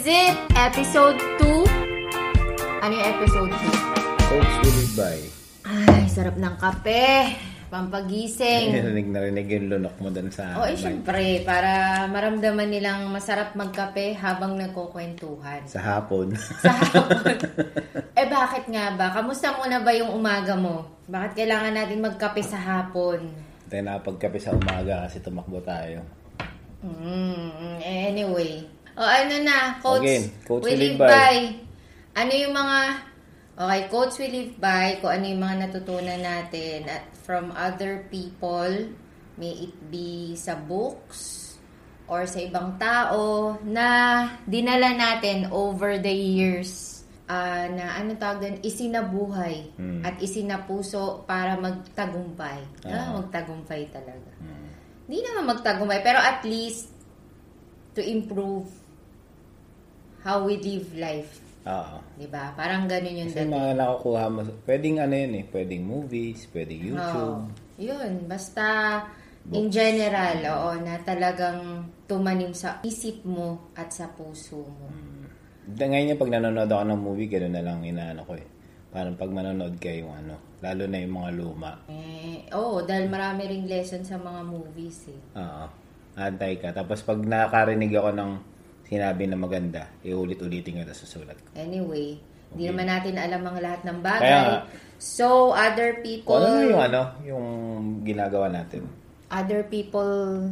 is it? Episode 2? Ano yung episode 2? Folks will it by. Ay, sarap ng kape. Pampagising. Narinig yung lunok mo dun sa... Oo, syempre. Para maramdaman nilang masarap magkape habang nagkukwentuhan. Sa hapon. Sa hapon. Bakit nga ba? Kamusta muna ba yung umaga mo? Bakit kailangan natin magkape sa hapon? Tayo nakapagkape sa umaga kasi tumakbo tayo. Anyway. O ano na, Coach, again, Coach We Live By. Ano yung mga... Okay, Coach We Live By, kung ano yung mga natutunan natin at from other people, may it be sa books or sa ibang tao na dinala natin over the years na ano tawag doon, isinabuhay at isinapuso para magtagumpay. Magtagumpay talaga. Hindi naman magtagumpay, pero at least to improve how we live life. Oo. Diba? Parang ganun yung... Kasi mga nakukuha mo. Pwedeng ano yun eh. Pwedeng movies, pwedeng YouTube. Yun. Basta books. In general, oo, na talagang tumanim sa isip mo at sa puso mo. Ngayon yung pag nanonood ako ng movie, gano'n na lang inaano ko eh. Parang pag manonood kayo, ano, lalo na yung mga luma. Dahil marami ring lesson sa mga movies eh. Oo. Antay ka. Tapos pag nakarinig ako ng sinabi na maganda, iulit-ulitin ko na susulat ko. Anyway, hindi naman natin alam ang lahat ng bagay. Kaya, so, other people... Ano yung ano? Yung ginagawa natin? Other people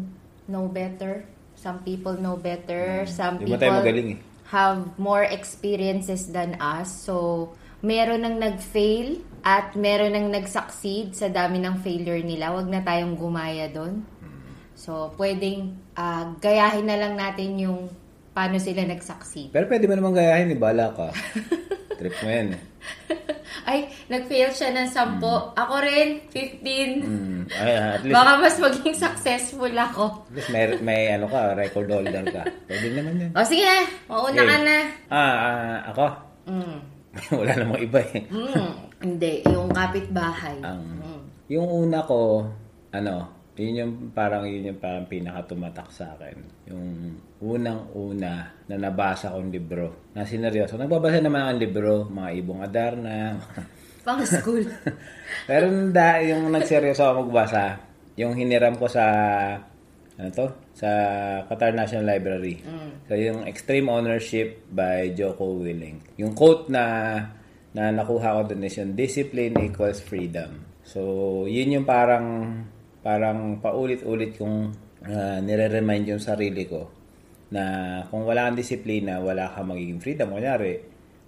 know better. Some people know better. Some people magaling, eh, have more experiences than us. So, meron ang nag-fail at meron ang nag-succeed sa dami ng failure nila. Huwag na tayong gumaya doon. So, pwedeng gayahin na lang natin yung paano sila nag-succeed. Pero pwede mo naman gayahin, ibala ka. Trip mo yan. Ay, nag-fail siya ng 10. Ako rin, 15. Ay, at least, baka mas maging successful ako. At least may ano ka, record holder ka. Pwede naman yan. O sige, mauna ka na. Ako? Wala namang iba eh. Hindi, yung kapitbahay. Yung una ko, ano... Yun yung parang pinaka-tumatak sa akin. Yung unang-una na nabasa kong libro. Na sineryoso. Nagbabasa naman ang libro. Mga Ibong Adarna. Pang school. Pero yung nagseryoso ako magbasa, yung hiniram ko sa, ano to? Sa Qatar National Library. So, yung Extreme Ownership by Jocko Willink. Yung quote na nakuha ko dun is yung discipline equals freedom. So, yun yung parang paulit-ulit kong nire-remind yung sarili ko na kung wala kang disiplina, wala kang magiging freedom. Kunyari,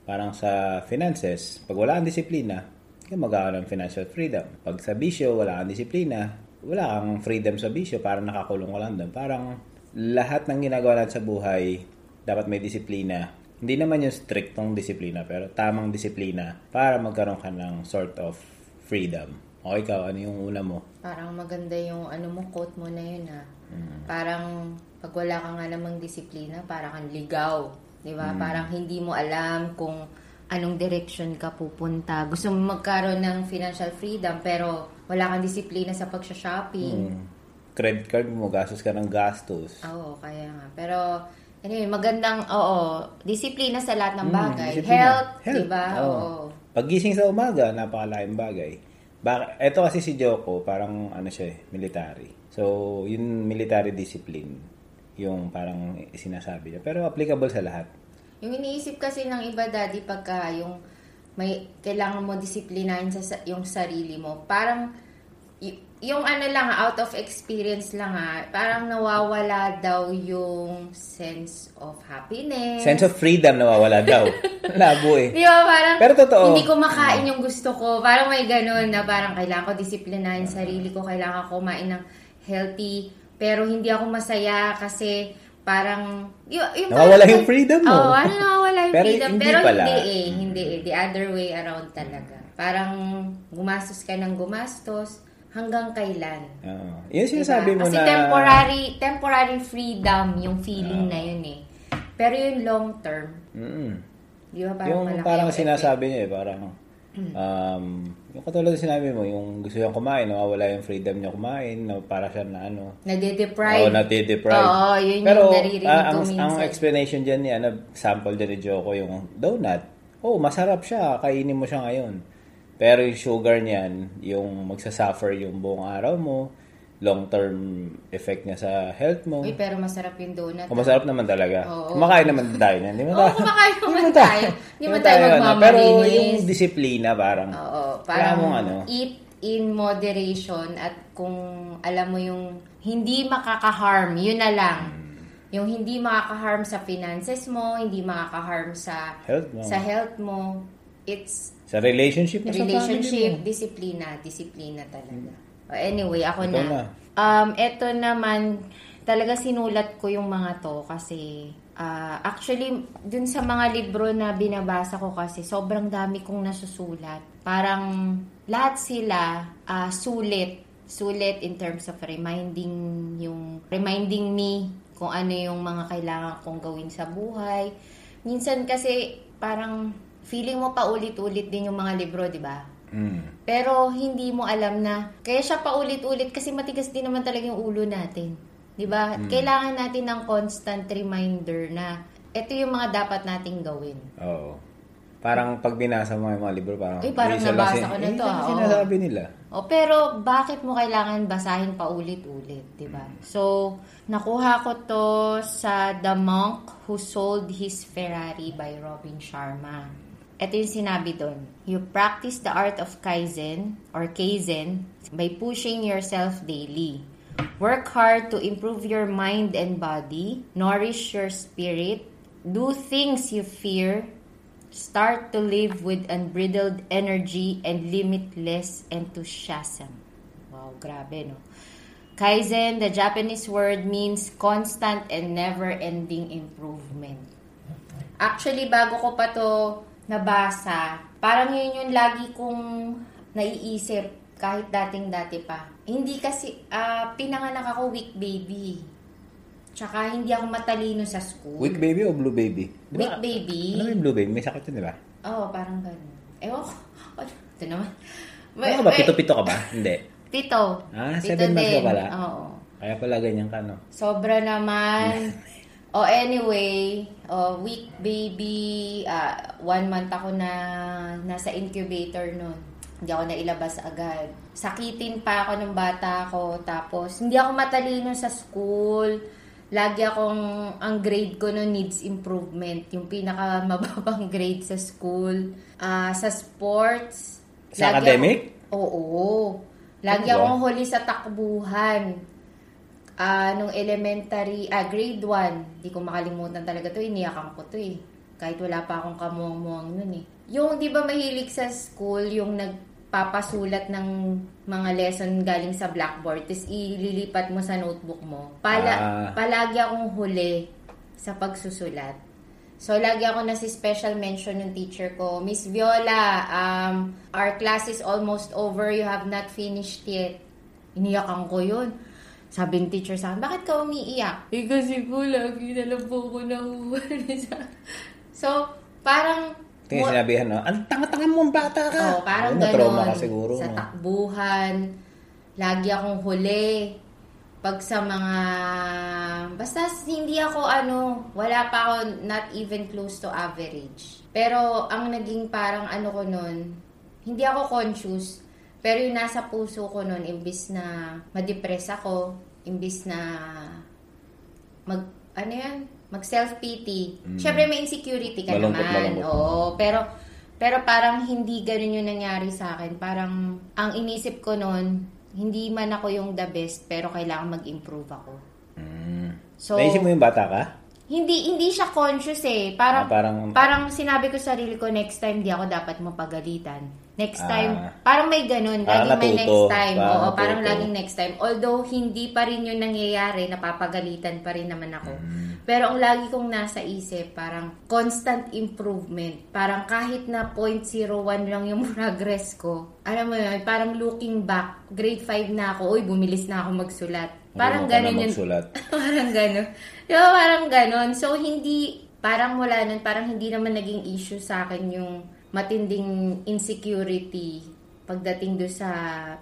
parang sa finances, pag wala kang disiplina, magkakaroon ng financial freedom. Pag sa bisyo, wala kang disiplina, wala kang freedom sa bisyo, parang nakakulong ko lang doon. Parang lahat ng ginagawa natin sa buhay, dapat may disiplina. Hindi naman yung strictong disiplina, pero tamang disiplina para magkaroon ka ng sort of freedom. O ikaw, ano yung una mo? Parang maganda yung ano mo, quote mo na yun ha. Parang pag wala ka nga namang disiplina, parang kang ligaw. Diba? Parang hindi mo alam kung anong direction ka pupunta. Gusto mo magkaroon ng financial freedom pero wala kang disiplina sa pag-shopping. Credit card mo, gastos ka ng gastos. Oo, kaya nga. Pero anyway, magandang, disiplina sa lahat ng bagay. Health, diba? Oo. Paggising sa umaga, napakalaking bagay. Ito kasi si Jocko, parang ano siya eh, military. So, yung military discipline, yung parang sinasabi niya. Pero applicable sa lahat. Yung iniisip kasi ng iba, Daddy, pagka yung may, kailangan mo disiplinahin sa yung sarili mo, parang yung ano lang, out of experience lang ha, parang nawawala daw yung sense of happiness. Sense of freedom nawawala daw. Labo eh. Di ba parang, pero totoo, hindi ko makain yung gusto ko. Parang may ganun na parang kailangan ko disiplinahin sarili ko, kailangan ko kumain ng healthy, pero hindi ako masaya kasi parang, yung nawawala yung freedom mo. Oo, ano nawawala yung freedom. Pero hindi eh. The other way around talaga. Parang gumastos ka ng gumastos, hanggang kailan? Yun sinasabi mo na... Kasi temporary freedom yung feeling na yun eh. Pero yung long term, di ba parang malaki yung... Parang sinasabi niya eh, parang Yung katulad na sinabi mo, yung gusto niyang kumain, nawawala yung freedom niya kumain, na para siya na ano. Nade-deprive. Oo, nade-deprive. Oo, yun pero, yung naririnig ko minsan. Pero ang explanation dyan niya, sample dyan ni Jocko, yung donut. Oh, masarap siya, kainin mo siya ngayon. Pero yung sugar niyan, yung magsasuffer yung buong araw mo, long-term effect niya sa health mo. Uy, pero masarap yung donut. O, masarap naman talaga. Oo. Kumakain naman tayo niyan. Kumakain naman tayo. Hindi man tayo magmamarinis. Pero yung disiplina parang, oo, parang mong, ano, eat in moderation at kung alam mo yung hindi makaka-harm, yun na lang. Yung hindi makaka-harm sa finances mo, hindi makaka-harm sa health mo. It's sa relationship mo, relationship, disiplina talaga. Anyway, ako na. Ito naman, talaga sinulat ko yung mga to kasi actually, dun sa mga libro na binabasa ko kasi, sobrang dami kong nasusulat. Parang lahat sila sulit. Sulit in terms of reminding me kung ano yung mga kailangan kong gawin sa buhay. Minsan kasi parang feeling mo paulit-ulit din yung mga libro, di ba? Mm. Pero hindi mo alam na kaya siya paulit-ulit kasi matigas din naman talaga yung ulo natin, di ba? Kailangan natin ng constant reminder na ito yung mga dapat nating gawin. Oo. Parang pag binasa mo yung mga libro, parang nabasa ko na to. Sinasabi nila. Oh, pero bakit mo kailangan basahin paulit-ulit, di ba? So nakuha ko to sa The Monk Who Sold His Ferrari by Robin Sharma. Ito yung sinabi doon. You practice the art of Kaizen or Kaizen by pushing yourself daily. Work hard to improve your mind and body. Nourish your spirit. Do things you fear. Start to live with unbridled energy and limitless enthusiasm. Wow, grabe, no? Kaizen, the Japanese word, means constant and never-ending improvement. Actually, bago ko pa to nabasa, parang yun yung lagi kong naiisip kahit dati pa. Hindi kasi, pinanganak ako weak baby. Tsaka hindi ako matalino sa school. Weak baby o blue baby? Diba, weak baby. Ano yung blue baby? May sakit yun, diba? Oo, parang ganun. Ewan ko. Ito naman. Ano ka ba? Pito ka ba? Hindi. Pito. Ah, 7 months ka pala? Oo. Kaya pala ganyan ka, no? Sobra naman. Oh, anyway, weak baby, 1 month ako na nasa incubator nun. Hindi ako nailabas agad. Sakitin pa ako ng bata ko. Tapos, hindi ako matalino sa school. Lagi akong, ang grade ko nun needs improvement. Yung pinakamababang grade sa school. Sa sports. Sa academic? Oo. Lagi akong huli sa takbuhan. Nung elementary, grade 1, di ko makalimutan talaga to, iniyakan ko to eh. Kahit wala pa akong kamuang-muang nun eh. Yung di ba mahilig sa school, yung nagpapasulat ng mga lesson galing sa blackboard, tapos ililipat mo sa notebook mo. Palagi akong huli sa pagsusulat. So, lagi ako na si special mention ng teacher ko. Miss Viola, our class is almost over, you have not finished yet. Iniyakan ko yun. Sabi ng teacher sa akin, bakit ka umiiyak? Eh kasi po, lagi na lang po ko nahuhuli sa... So, parang... Tingnan sinabihan, no? Ang tanga-tanga mong bata ka! Oo, parang gano'n. Ka siguro, sa takbuhan, lagi akong huli. Pag sa mga... Basta hindi ako ano, wala pa ako not even close to average. Pero ang naging parang ano ko nun, hindi ako conscious. Pero yung nasa puso ko noon, imbis na ma-depress ako, imbis na mag self-pity. Syempre may insecurity ka naman. Malungkot. Oo, pero parang hindi ganoon yung nangyari sa akin. Parang ang inisip ko noon, hindi man ako yung the best, pero kailangan mag-improve ako. So, naisip mo yung bata ka? Hindi siya conscious eh. Parang sinabi ko sa sarili ko, next time di ako dapat mapagalitan. Next time, parang may ganun. Laging may next time. Oo, parang laging next time. Although, hindi pa rin yun nangyayari. Napapagalitan pa rin naman ako. Pero ang lagi kong nasa isip, parang constant improvement. Parang kahit na 0.01 lang yung progress ko. Alam mo yun, parang looking back, grade 5 na ako, uy, bumilis na ako magsulat. Parang ganun yun. Parang ganun. Diba, parang ganun. So, hindi, parang wala nun, parang hindi naman naging issue sa akin yung matinding insecurity pagdating do sa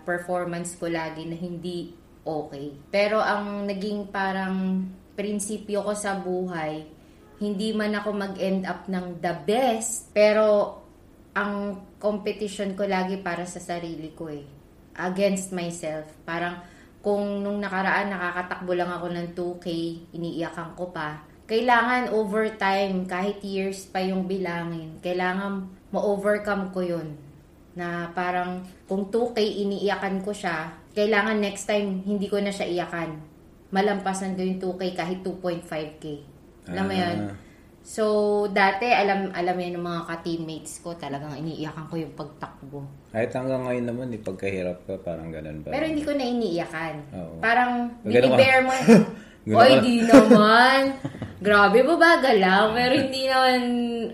performance ko lagi na hindi okay. Pero ang naging parang prinsipyo ko sa buhay, hindi man ako mag-end up ng the best, pero ang competition ko lagi para sa sarili ko eh. Against myself. Parang kung nung nakaraan nakakatakbo lang ako ng 2K, iniiyakan ko pa. Kailangan over time, kahit years pa yung bilangin, kailangan ma-overcome ko yun. Na parang kung 2K iniiyakan ko siya, kailangan next time hindi ko na siya iyakan. Malampasan ko yung 2K kahit 2.5K. Alam mo yun? So, dati alam yan ng mga ka-teammates ko, talagang iniiyakan ko yung pagtakbo. Kahit hanggang ngayon naman, di pagkahirap ka, parang ganun ba? Pero hindi ko na iniiyakan. Oo. Parang binibear mo. Oy, di naman. Grabe ba ba, galaw? Pero hindi naman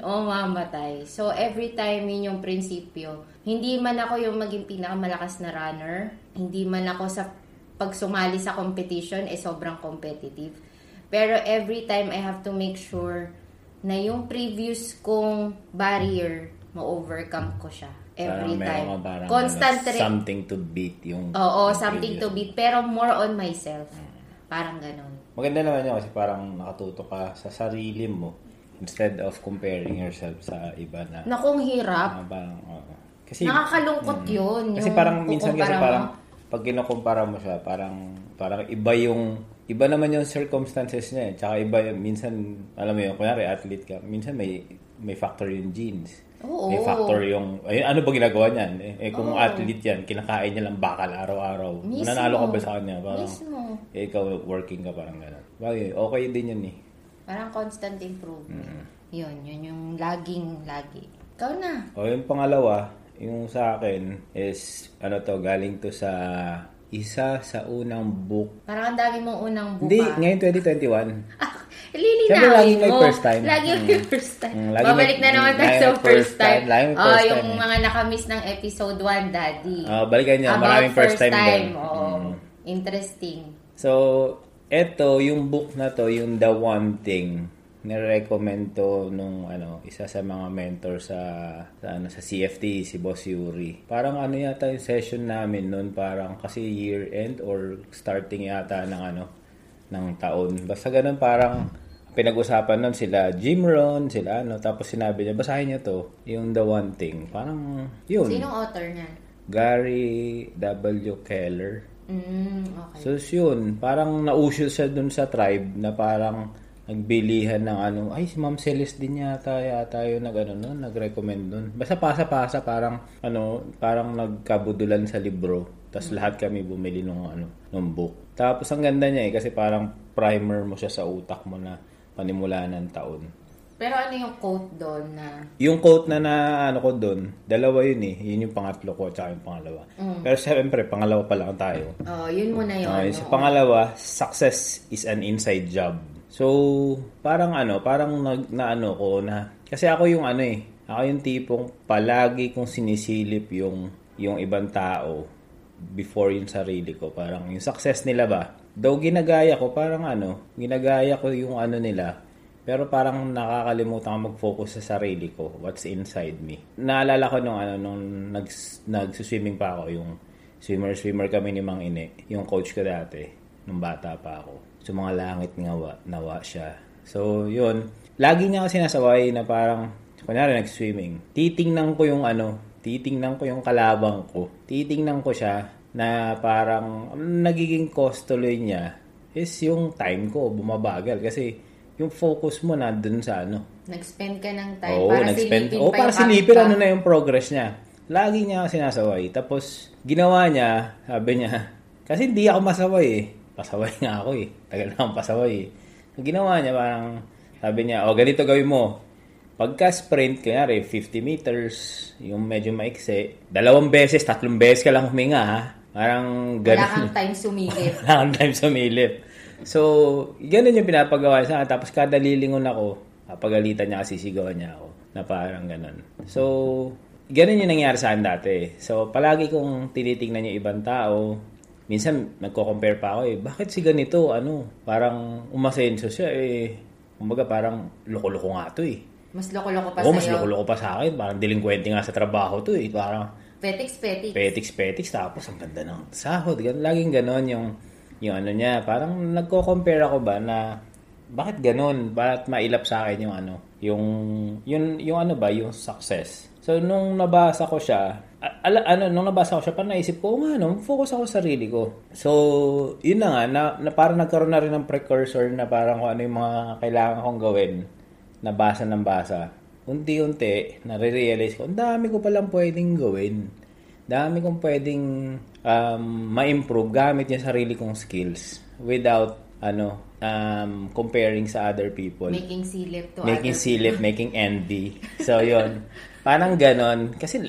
mamatay. So, every time yun yung prinsipyo. Hindi man ako yung maging pinakamalakas na runner. Hindi man ako sa pagsumali sa competition, sobrang competitive. Pero every time I have to make sure na yung previous kong barrier, ma-overcome ko siya. Every time. Constant something to beat yung... Oo, something to beat. Pero more on myself. Parang ganun. Maganda naman yun kasi parang nakatuto ka sa sarili mo instead of comparing yourself sa iba na... Nakong hirap. Parang, kasi, nakakalungkot yun. Kasi parang minsan kasi parang pag kinukumpara mo siya, parang iba yung... Iba naman yung circumstances niya eh. Tsaka iba yung... Minsan, alam mo yun, kunwari athlete ka, minsan may factor yung genes. Oo. May factor yung... Ano ba ginagawa niyan? Kung athlete yan, kinakain niya lang bakal araw-araw. Mismo. Nanalo ka ba sa kanya? Parang, mismo. Ikaw working ka, parang gano'n. Okay din yun eh. Parang constant improvement. Yun yung laging. Ikaw na. O yung pangalawa, yung sa akin is, galing to sa... Isa sa unang book. Parang ang dami mong unang book. Hindi, ngayon 2021. Siyempre, lagi may first time. Lagi may first time. Babalik na naman tayo sa first time. Yung mga nakamiss ng episode 1, Daddy. Balikan nyo. Maraming first time doon. Interesting. So, eto, yung book na to, yung The One Thing, nirecommend to nung isa sa mga mentor sa CFT, si Boss Yuri. Parang yata yung session namin noon, parang kasi year end or starting yata ng taon. Basta ganun, parang pinag-usapan noon sila Jim Rohn, tapos sinabi niya basahin niya to, yung The One Thing. Parang yun. Sinong author niya? Gary W. Keller. Okay. So yun, parang nauso siya dun sa tribe na parang nagbilihan ng si Ma'am Celis din yata yung nag-recommend nun. Basta pasa-pasa, parang nagkabudulan sa libro. Tapos lahat kami bumili ng book. Tapos ang ganda niya kasi parang primer mo siya sa utak mo na panimula ng taon. Pero ano yung quote doon na... Yung quote na ko doon, dalawa yun eh. Yun yung pangatlo ko at saka yung pangalawa. Pero siyempre, pangalawa pa lang tayo. Yun muna yun. Sa pangalawa, success is an inside job. So, kasi ako yung ako yung tipong palagi kong sinisilip yung ibang tao before yung sarili ko. Parang yung success nila ba? Though ginagaya ko yung nila, pero parang nakakalimutan ko mag-focus sa sarili ko, what's inside me. Naalala ko nung nagsuswimming pa ako, yung swimmer kami ni Mang Ine, yung coach ko dati, nung bata pa ako. So, mga langit nawa siya. So, yun. Lagi niya kasi nasaway na parang, kunyari nag-swimming. Titingnan ko yung kalabang ko. Titingnan ko siya na parang nagiging cost tuloy niya is yung time ko bumabagal. Kasi yung focus mo na dun sa Nag-spend ka ng time para silipin pa para silipin na yung progress niya. Lagi niya kasi nasaway. Tapos, ginawa niya, sabi niya, kasi hindi ako masaway eh. Pasaway nga ako eh. Tagal na akong pasaway eh. Ginawa niya parang, sabi niya, ganito gawin mo. Pagka sprint, kanyari, 50 meters, yung medyo maikse, 2 beses, 3 beses ka lang huminga ha. Parang ganun. Wala kang time sumilip. So, ganun yung pinapagawa sa akin. Tapos kada lilingon ako, pagalitan niya kasi sigawan niya ako. Na parang ganun. So, ganun yung nangyari sa akin dati. So, palagi kong tinitingnan yung ibang tao. Minsan, nagko-compare pa ako bakit si ganito, parang umasenso siya, kumbaga parang loko-loko nga to Mas loko-loko pa sa'yo. Mas loko-loko pa sa akin. Parang delinquente nga sa trabaho to eh. Parang Petiks. Tapos ang ganda ng sahod. Laging ganon yung ano niya. Parang nagko-compare ako ba na bakit ganon? Bakit mailap sa akin yung ano? Yung ano ba? Yung success. So, nung nabasa ko siya, parang naisip ko, focus ako sa sarili ko. So, yun na nga, na parang nagkaroon na rin ng precursor na parang kung ano yung mga kailangan kong gawin. Nabasa. Unti-unti, nare-realize ko, ang dami ko palang pwedeng gawin. Dami kong pwedeng ma-improve gamit yung sarili kong skills without, comparing sa other people. Making silip to other people. Making envy. So, yun. Parang ganon. Kasi,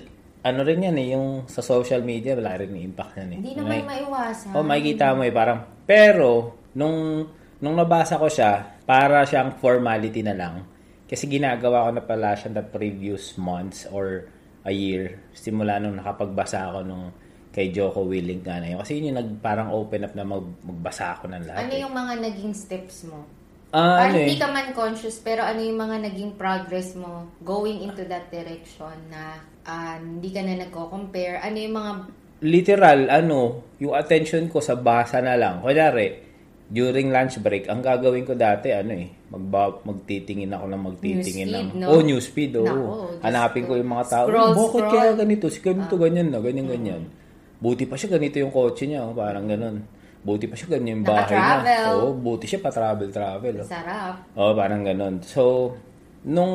rin yan eh, yung sa social media, wala rin impact yan eh. Hindi naman maiwasan. Makikita mo eh, parang, pero, nung nabasa ko siya, para siyang formality na lang. Kasi ginagawa ko na pala siya the previous months or a year. Simula nung nakapagbasa ako nung kay Jocko Willink nga na yun. Kasi yun yung parang open up na magbasa ako ng lahat. Ano yung mga naging steps mo? Parang hindi ka man conscious, pero ano yung mga naging progress mo going into that direction na hindi ka na nagko-compare? Ano yung mga... Literal, yung attention ko sa basa na lang. Kunyari, during lunch break, ang gagawin ko dati, magtitingin ng... Newsfeed, no? Oh, newsfeed, oh. Hanapin ko yung mga tao. Bakit kaya ganito? Si ganito, ganyan na, ganyan. Buti pa siya, ganito yung kotse niya. Parang ganun. Buti pa siya, ganyan yung bahay niya. Oh, buti siya, pa-travel. Oh. Sarap. Oh, parang ganun. So, nung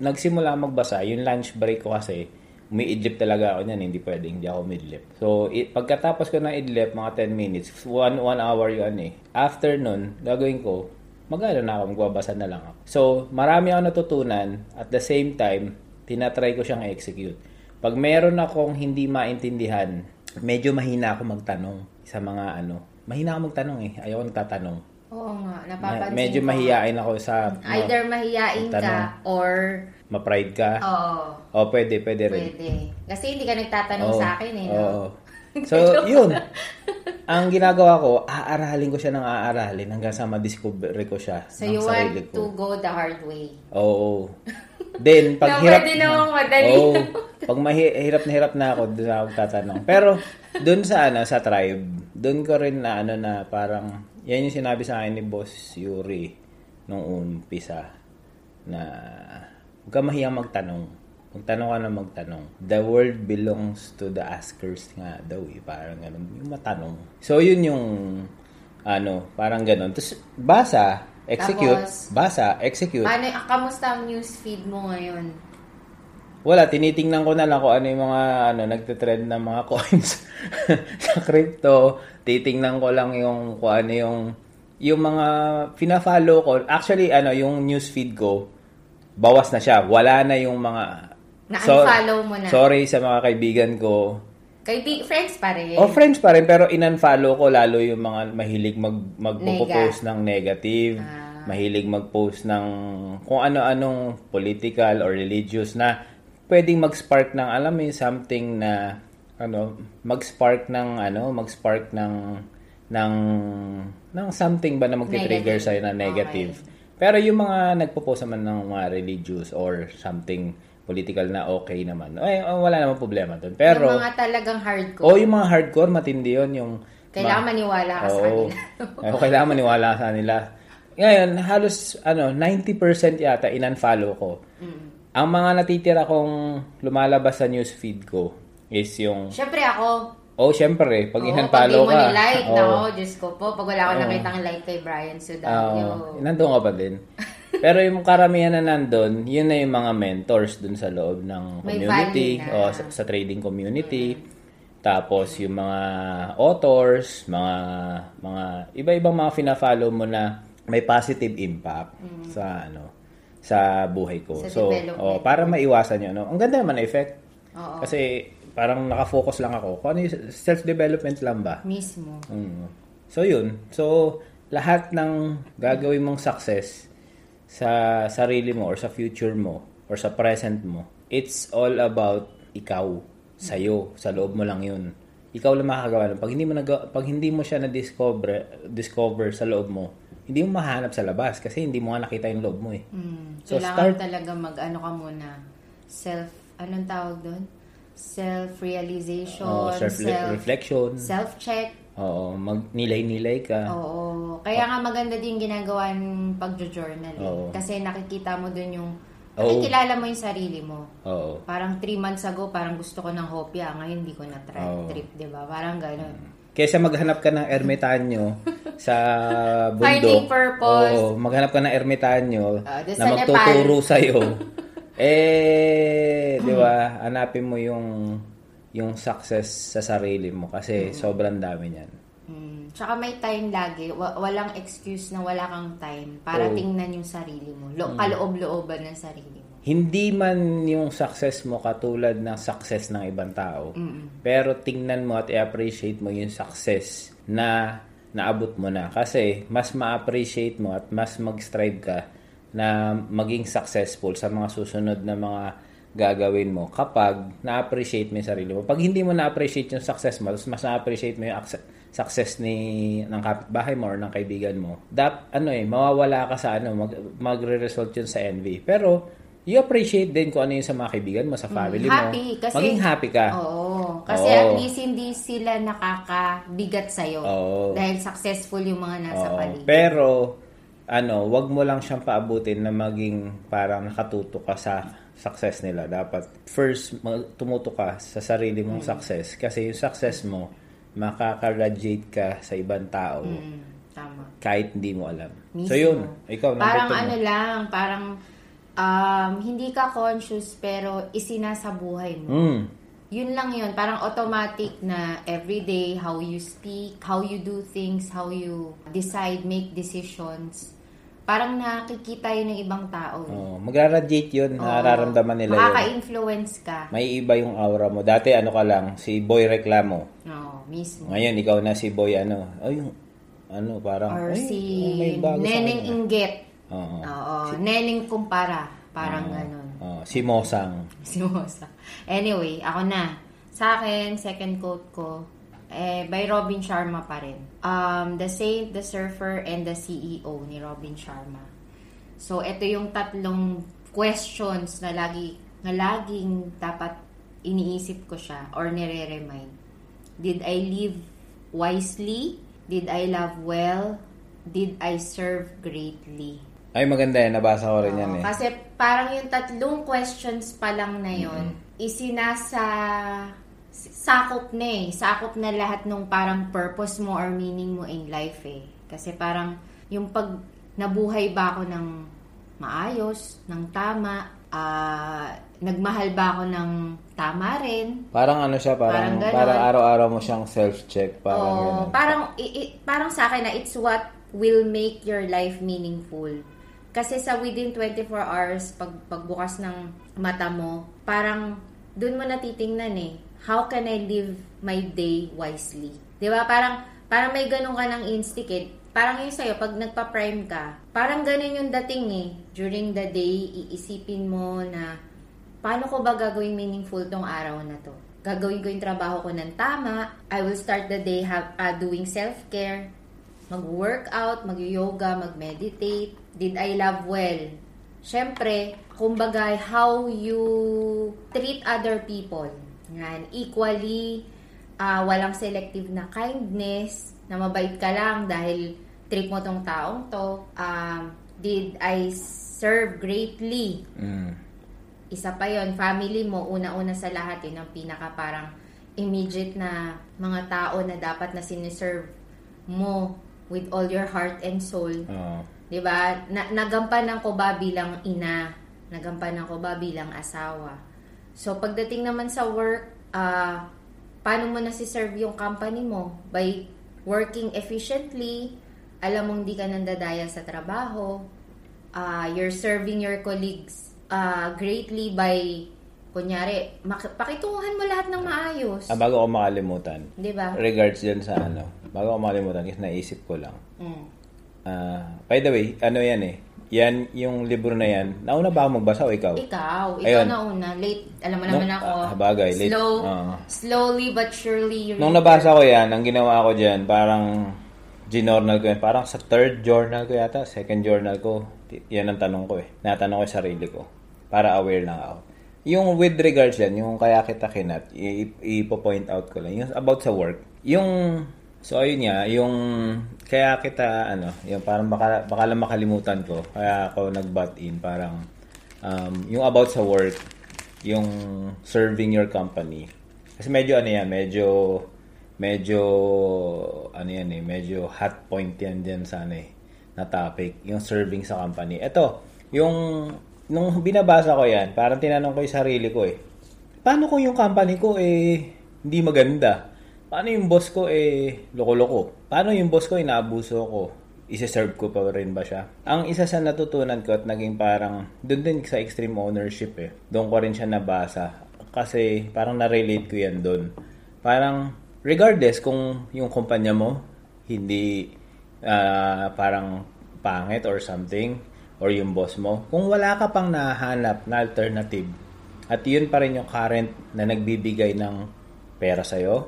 nagsimula magbasa, yung lunch break ko kasi... Umiidlip talaga ako niyan, hindi ako umidlip. So, pagkatapos ko ng idlip, mga 10 minutes, one hour yun eh. After nun, gagawin ko, magbabasa na lang ako. So, marami ako natutunan, at the same time, tinatry ko siyang execute. Pag meron akong hindi maintindihan, medyo mahina ako magtanong sa mga ano. Mahina ako magtanong eh, ayaw ko nagtatanong. Oo nga, napapansin medyo ko. Mahiyain ako sa... Either mahiyain ka, or... ma-pride ka? Oo. O, pwede rin. Pwede. Kasi hindi ka nagtatanong sa akin eh, no? Oo. So, yun. Ang ginagawa ko, aaralin ko siya ng aaralin hanggang sa ma-discover ko siya. So, you want to go the hard way? Oo. Then, pag hirap... Pwede namang madali. Oo. Pag hirap na ako, doon ako tatanong. Pero, doon sa, sa tribe, doon ko rin na parang... Yan yung sinabi sa akin ni Boss Yuri nung umpisa na... Huwag ka mahiyang magtanong. Magtanong. The world belongs to the askers nga daw eh. Parang ganun. Yung matanong. So, yun yung, parang ganun. Tapos, basa, execute. Ano, kamusta ang newsfeed mo ngayon? Wala, tinitingnan ko na lang kung ano yung mga, nagtitrend na mga coins sa crypto. Titingnan ko lang yung, kung ano yung mga pina-follow ko. Actually, yung newsfeed ko, bawas na siya. Wala na yung mga... Na-unfollow mo na. Sorry sa mga kaibigan ko. Friends pa rin. Oh, friends pa rin. Pero in-unfollow ko lalo yung mga mahilig magpo-post ng negative. Mahilig mag-post ng kung ano-anong political or religious na pwedeng mag-spark ng, alam mo something na mag-spark ng something ba na magti-trigger sa'yo na negative. Okay. Pero yung mga nagpo-post naman ng mga religious or something political na okay naman. Ay, wala naman problema doon. Pero yung mga talagang hardcore. Oh, yung mga hardcore matindi 'yon, yung kailangan maniwala ka sa kanila. Oh, kailangan maniwala sa kanila. Ngayon, halos 90% yata in-unfollow ko. Mm-hmm. Ang mga natitira kong lumalabas sa newsfeed ko is yung syempre ako. Oh, syempre, pag in-unfollow ka. Pag di mo nilike, Diyos ko po. Pag wala ko nakitang like kay Brian Sudavio. Nandun ka pa din. Pero yung karamihan na nandun, yun na yung mga mentors dun sa loob ng community. Sa trading community. Tapos yung mga authors, mga iba-ibang mga fina-follow mo na may positive impact sa buhay ko. So, para maiwasan yun. Ang ganda naman na effect. Oo. Kasi parang nakafocus lang ako. Kung ano yung self-development lang ba? Mismo. So, yun. So, lahat ng gagawin mong success sa sarili mo or sa future mo or sa present mo, it's all about ikaw, sa'yo, sa loob mo lang yun. Ikaw lang makakagawa. Pag hindi mo siya na-discover sa loob mo, hindi mo mahanap sa labas kasi hindi mo nga nakita yung loob mo eh. So kailangan talaga mag-ano ka muna. Anong tawag doon? Self-realization. Oh, self-reflection. Self-check. Oo, mag-nilay-nilay ka. Oo. Kaya nga maganda din ginagawa ng pag-journal. Oo. Kasi nakikita mo doon yung nakikilala mo yung sarili mo. Oo. Parang 3 months ago, parang gusto ko ng hopya. Ngayon, hindi ko na-try trip, di ba? Parang gano'n. Kaysa maghanap ka ng ermitanyo sa bundok. Finding purpose. Oo, maghanap ka ng ermitanyo na magtuturo sa'yo. Di ba? Hanapin mo yung success sa sarili mo kasi sobrang dami niyan. Tsaka may time lagi. Walang excuse na wala kang time para tingnan yung sarili mo. Kaloob-looban ng sarili mo. Hindi man yung success mo katulad ng success ng ibang tao, pero tingnan mo at i-appreciate mo yung success na naabot mo na. Kasi mas ma-appreciate mo at mas mag-strive ka na maging successful sa mga susunod na mga gagawin mo kapag na-appreciate mo yung sarili mo. Pag hindi mo na-appreciate yung success mo, mas na-appreciate mo yung success ng kapitbahay mo or ng kaibigan mo, mawawala ka sa magre-result yun sa envy. Pero you appreciate din kung ano yung sa mga kaibigan mo, sa family mo. Kasi, maging happy ka. Oo. Kasi at least hindi sila nakakabigat sa'yo. Oo. Dahil successful yung mga nasa paligid. Pero, wag mo lang siyang paabutin na maging parang nakatutok ka sa success nila. Dapat first, tumutok ka sa sarili mong success. Kasi yung success mo, makaka-radiate ka sa ibang tao. Tama. Kahit hindi mo alam. Mismo. So yun, ikaw. Parang hindi ka conscious pero isinasabuhay mo. Yun lang yun. Parang automatic na everyday, how you speak, how you do things, how you decide, make decisions. Parang nakikita yun ng ibang tao. Magra-radiate yun. Nararamdaman nila yun. Makaka-influence ka. May iba yung aura mo. Dati ka lang, si Boy Reklamo. Mismo. Ngayon, ikaw na si Boy si Neneng Inggit. Neneng Kumpara. Parang ganun. Si Mosang. Anyway, ako na. Sa akin, second quote ko, by Robin Sharma pa rin. The Sage, the Surfer, and the CEO ni Robin Sharma. So, ito yung tatlong questions na laging dapat iniisip ko siya or nire-remind. Did I live wisely? Did I love well? Did I serve greatly? Ay, maganda yan. Nabasa ko rin yan eh. Kasi parang yung tatlong questions pa lang na yun, sakop na eh. Sakop na lahat ng parang purpose mo or meaning mo in life eh. Kasi parang yung pag nabuhay ba ako ng maayos, ng tama, nagmahal ba ako ng tama rin. Parang araw-araw mo siyang self-check. Parang sa akin na it's what will make your life meaningful. Kasi sa within 24 hours, pagbukas ng mata mo, parang doon mo natitingnan eh, how can I live my day wisely? Diba? Parang may ganun ka ng instinct eh. Parang yun sa'yo, pag nagpa-prime ka, parang ganun yung dating eh. During the day, iisipin mo na, paano ko ba gagawin meaningful tong araw na to? Gagawin ko yung trabaho ko ng tama. I will start the day doing self-care. Mag-workout, mag-yoga, mag-meditate. Did I love well? Siyempre, kumbaga, how you treat other people. Yan. Equally, walang selective na kindness, na mabait ka lang dahil trip mo tong taong to. Did I serve greatly? Isa pa yon, family mo, una-una sa lahat, yun ang pinaka parang immediate na mga tao na dapat na siniserve mo with all your heart and soul. Diba? Nagampanan ko ba bilang ina? Nagampanan ko ba bilang asawa? So, pagdating naman sa work, paano mo nasiserve yung company mo? By working efficiently, alam mong di ka nandadaya sa trabaho, you're serving your colleagues greatly by, kunyari, pakitunguhan mo lahat ng maayos. Bago ko makalimutan, diba? Regards dyan sa bago ko makalimutan, kasi naisip ko lang. By the way, yan eh, yan, yung libro na yan, nauna ba ako magbasa o ikaw? Ikaw nauna. Late, alam mo naman ako. Bagay, late. Slowly but surely. Nung nabasa ko yan, ang ginawa ko dyan, parang Ginornal ko yan. Parang sa third journal ko yata, second journal ko, yan ang tanong ko eh. Natanong ko yung sarili ko para aware lang ako. Yung with regards yan, yung kaya kita kinat, ipo-point out ko lang. Yung about sa work, yung, so ayun nga, yung kaya kita, ano, yung parang baka lang makalimutan ko, kaya ako nag-butt in, parang, yung about sa work, yung serving your company. Kasi medyo ano yan, medyo ano yan eh, medyo hot point yan dyan sana eh, na topic, yung serving sa company. Ito, yung nung binabasa ko yan, parang tinanong ko yung sarili ko eh, paano kung yung company ko eh hindi maganda? Paano yung boss ko eh loko-loko? Paano yung boss ko inaabuso ko? Iseserve ko pa rin ba siya? Ang isa sa natutunan ko at naging parang doon din sa extreme ownership eh, doon ko rin siya nabasa kasi parang na-relate ko yan doon. Parang regardless kung yung kumpanya mo hindi parang pangit or something, or yung boss mo, kung wala ka pang nahanap na alternative at yun pa rin yung current na nagbibigay ng pera sa'yo,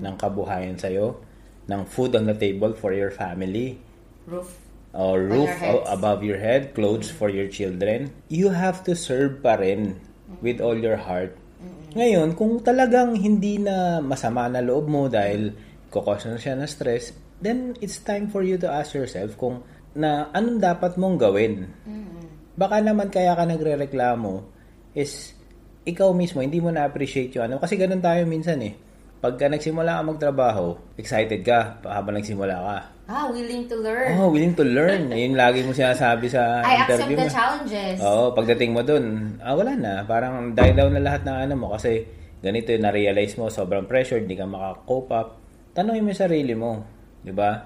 ng kabuhayan sa'yo, ng food on the table for your family, roof above your head, clothes for your children, you have to serve pa rin with all your heart. Ngayon, kung talagang hindi na masama na loob mo dahil kokos na siya na stress, then it's time for you to ask yourself kung na anong dapat mong gawin. Baka naman kaya ka nagrereklamo is ikaw mismo, hindi mo na-appreciate yung ano. Kasi ganun tayo minsan eh. Pagka nagsimula ka magtrabaho, excited ka habang nagsimula ka. Willing to learn. Willing to learn. Yun lagi mo sinasabi sa interview mo. I accept the challenges. Pagdating mo dun, wala na. Parang die down na lahat ng ano mo kasi ganito yung na-realize mo, sobrang pressured, hindi ka maka-cope up. Tanungin mo yung sarili mo, di ba?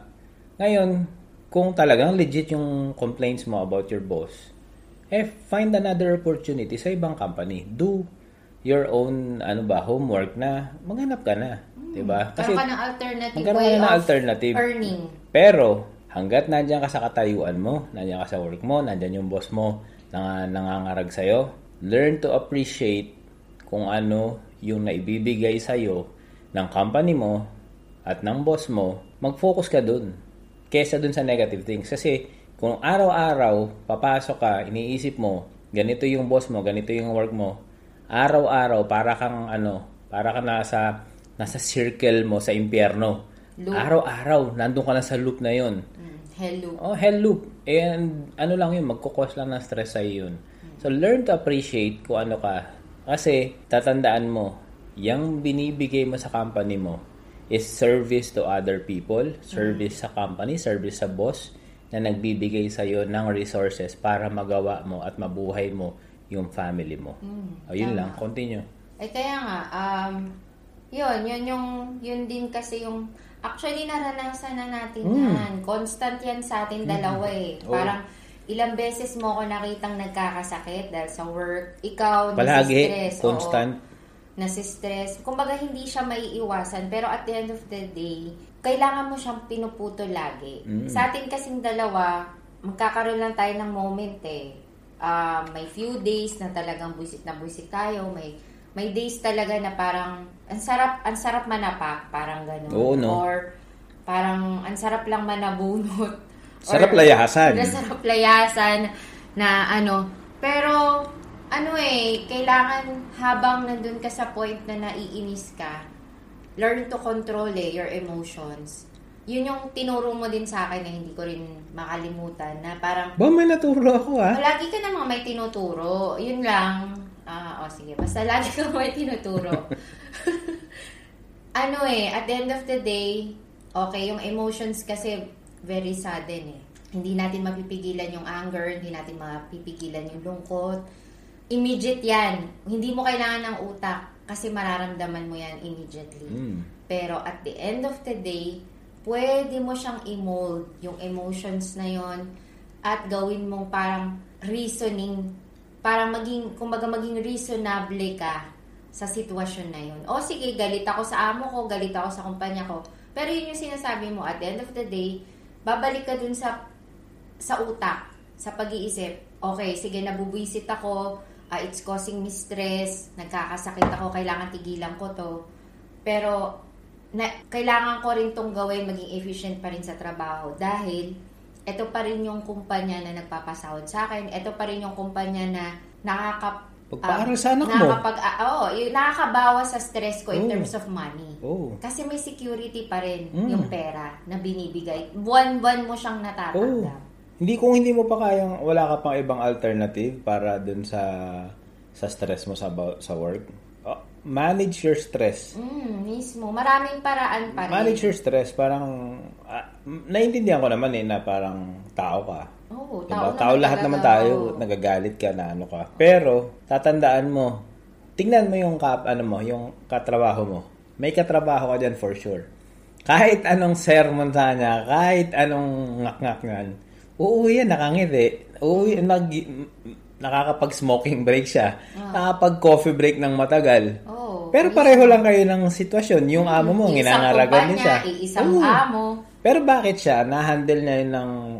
Ngayon, kung talagang legit yung complaints mo about your boss, find another opportunity sa ibang company. Do your own homework na maghanap ka na. Diba? Kasi magkaroon ka ng alternative way of earning. Pero, hanggat nandiyan ka sa katayuan mo, nandiyan ka sa work mo, nandiyan yung boss mo na nangangarag sa'yo, learn to appreciate kung ano yung naibibigay sa'yo ng company mo at ng boss mo, mag-focus ka dun. Kesa dun sa negative things. Kasi, kung araw-araw papasok ka, iniisip mo, ganito yung boss mo, ganito yung work mo, araw-araw para kang nasa circle mo sa impyerno. Loop. Araw-araw nandoon ka na sa loop na 'yon. Hell loop. And lang 'yun, magko-cause lang ng stress sa 'yun. So learn to appreciate kung ano ka kasi tatandaan mo, yung binibigay mo sa company mo is service to other people, service sa company, service sa boss na nagbibigay sa 'yo ng resources para magawa mo at mabuhay mo yung family mo. Ayun lang, continue. Kaya nga, yun din kasi yung, actually naranasan na natin yan. Constant yan sa atin dalawa eh. Parang, ilang beses mo ko nakitang nagkakasakit dahil sa work, ikaw, nasistress. Palagi, constant. Nasistress. Kumbaga, hindi siya maiiwasan. Pero at the end of the day, kailangan mo siyang pinuputo lagi. Sa atin kasing dalawa, magkakaroon lang tayo ng moment eh. May few days na talagang buisit na buisit tayo, may days talaga na parang ang sarap manapak, parang gano'n. Oo, no? Or parang ang sarap lang manabunot. Sarap layasan. Sarap layasan na Pero kailangan habang nandun ka sa point na naiinis ka, learn to control your emotions. Yun yung tinuro mo din sa akin na hindi ko rin makalimutan na parang... Ba, may naturo ako lagi ka namang may tinuturo. Yun lang. Sige. Basta lagi ka may tinuturo. At the end of the day, okay, yung emotions kasi very sudden eh. Hindi natin mapipigilan yung anger, hindi natin mapipigilan yung lungkot. Immediate yan. Hindi mo kailangan ng utak kasi mararamdaman mo yan immediately. Pero at the end of the day, pwede mo siyang i-mold yung emotions na yon at gawin mong parang reasoning, parang maging reasonable ka sa sitwasyon na yon. O sige, galit ako sa amo ko, galit ako sa kumpanya ko. Pero yun yung sinasabi mo, at the end of the day, babalik ka dun sa utak, sa pag-iisip. Okay, sige, nabubwisit ako, it's causing me stress, nagkakasakit ako, kailangan tigilan ko to. Pero na kailangan ko rin tong gawin, maging efficient pa rin sa trabaho dahil ito pa rin yung kumpanya na nagpapasahod sa akin, ito pa rin yung kumpanya na nakakapag-aaral sa anak mo. Nakakabawas sa stress ko in terms of money. Kasi may security pa rin yung pera na binibigay. Buwan-buwan mo siyang natatanggap. Hindi, kung hindi mo pa kayang, wala ka pang ibang alternative para dun sa stress mo sa work. Manage your stress. Mismo. Maraming paraan pa rin. Manage your stress. Parang, naiintindihan ko naman na parang tao ka. Oo, diba? Tao lahat naman tayo. Nagagalit ka na ano ka. Pero, tatandaan mo, tingnan mo yung yung katrabaho mo. May katrabaho ka dyan for sure. Kahit anong sermon sa kanya, kahit anong ngak-ngak nga. Uuwi yan, nakangiti. Uuwi yan, nakakapag-smoking break siya. Nakakapag-coffee break ng matagal. Pero pareho lang kayo ng sitwasyon. Yung amo mo, ginangaragan niya siya. Isang amo. Pero bakit siya? Na-handle na yun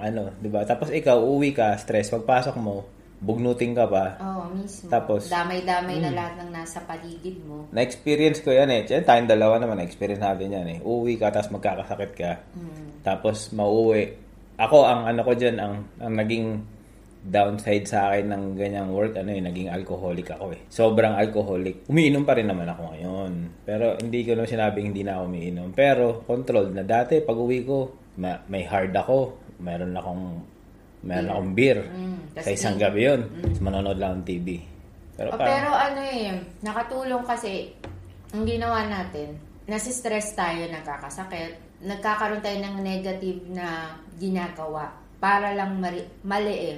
ng diba? Tapos ikaw, uwi ka, stress. Pagpasok mo, bugnutin ka pa. Mismo. Tapos, damay-damay na lahat ng nasa paligid mo. Na-experience ko yan eh. Tayong dalawa naman, na-experience natin yan eh. Uwi ka, tapos magkakasakit ka. Tapos, mauwi. Ako, ang naging downside sa akin ng ganyang work, naging alcoholic ako eh. Sobrang alcoholic. Umiinom pa rin naman ako ngayon. Pero hindi ko naman sinabing hindi na ako umiinom. Pero controlled na dati. Pag uwi ko, may hard ako. Meron akong beer. Sa isang gabi yun. Manonood lang ng TV. Pero nakatulong kasi ang ginawa natin, nasistress tayo, nagkakasakit. Nagkakaroon tayo ng negative na ginagawa para lang mali.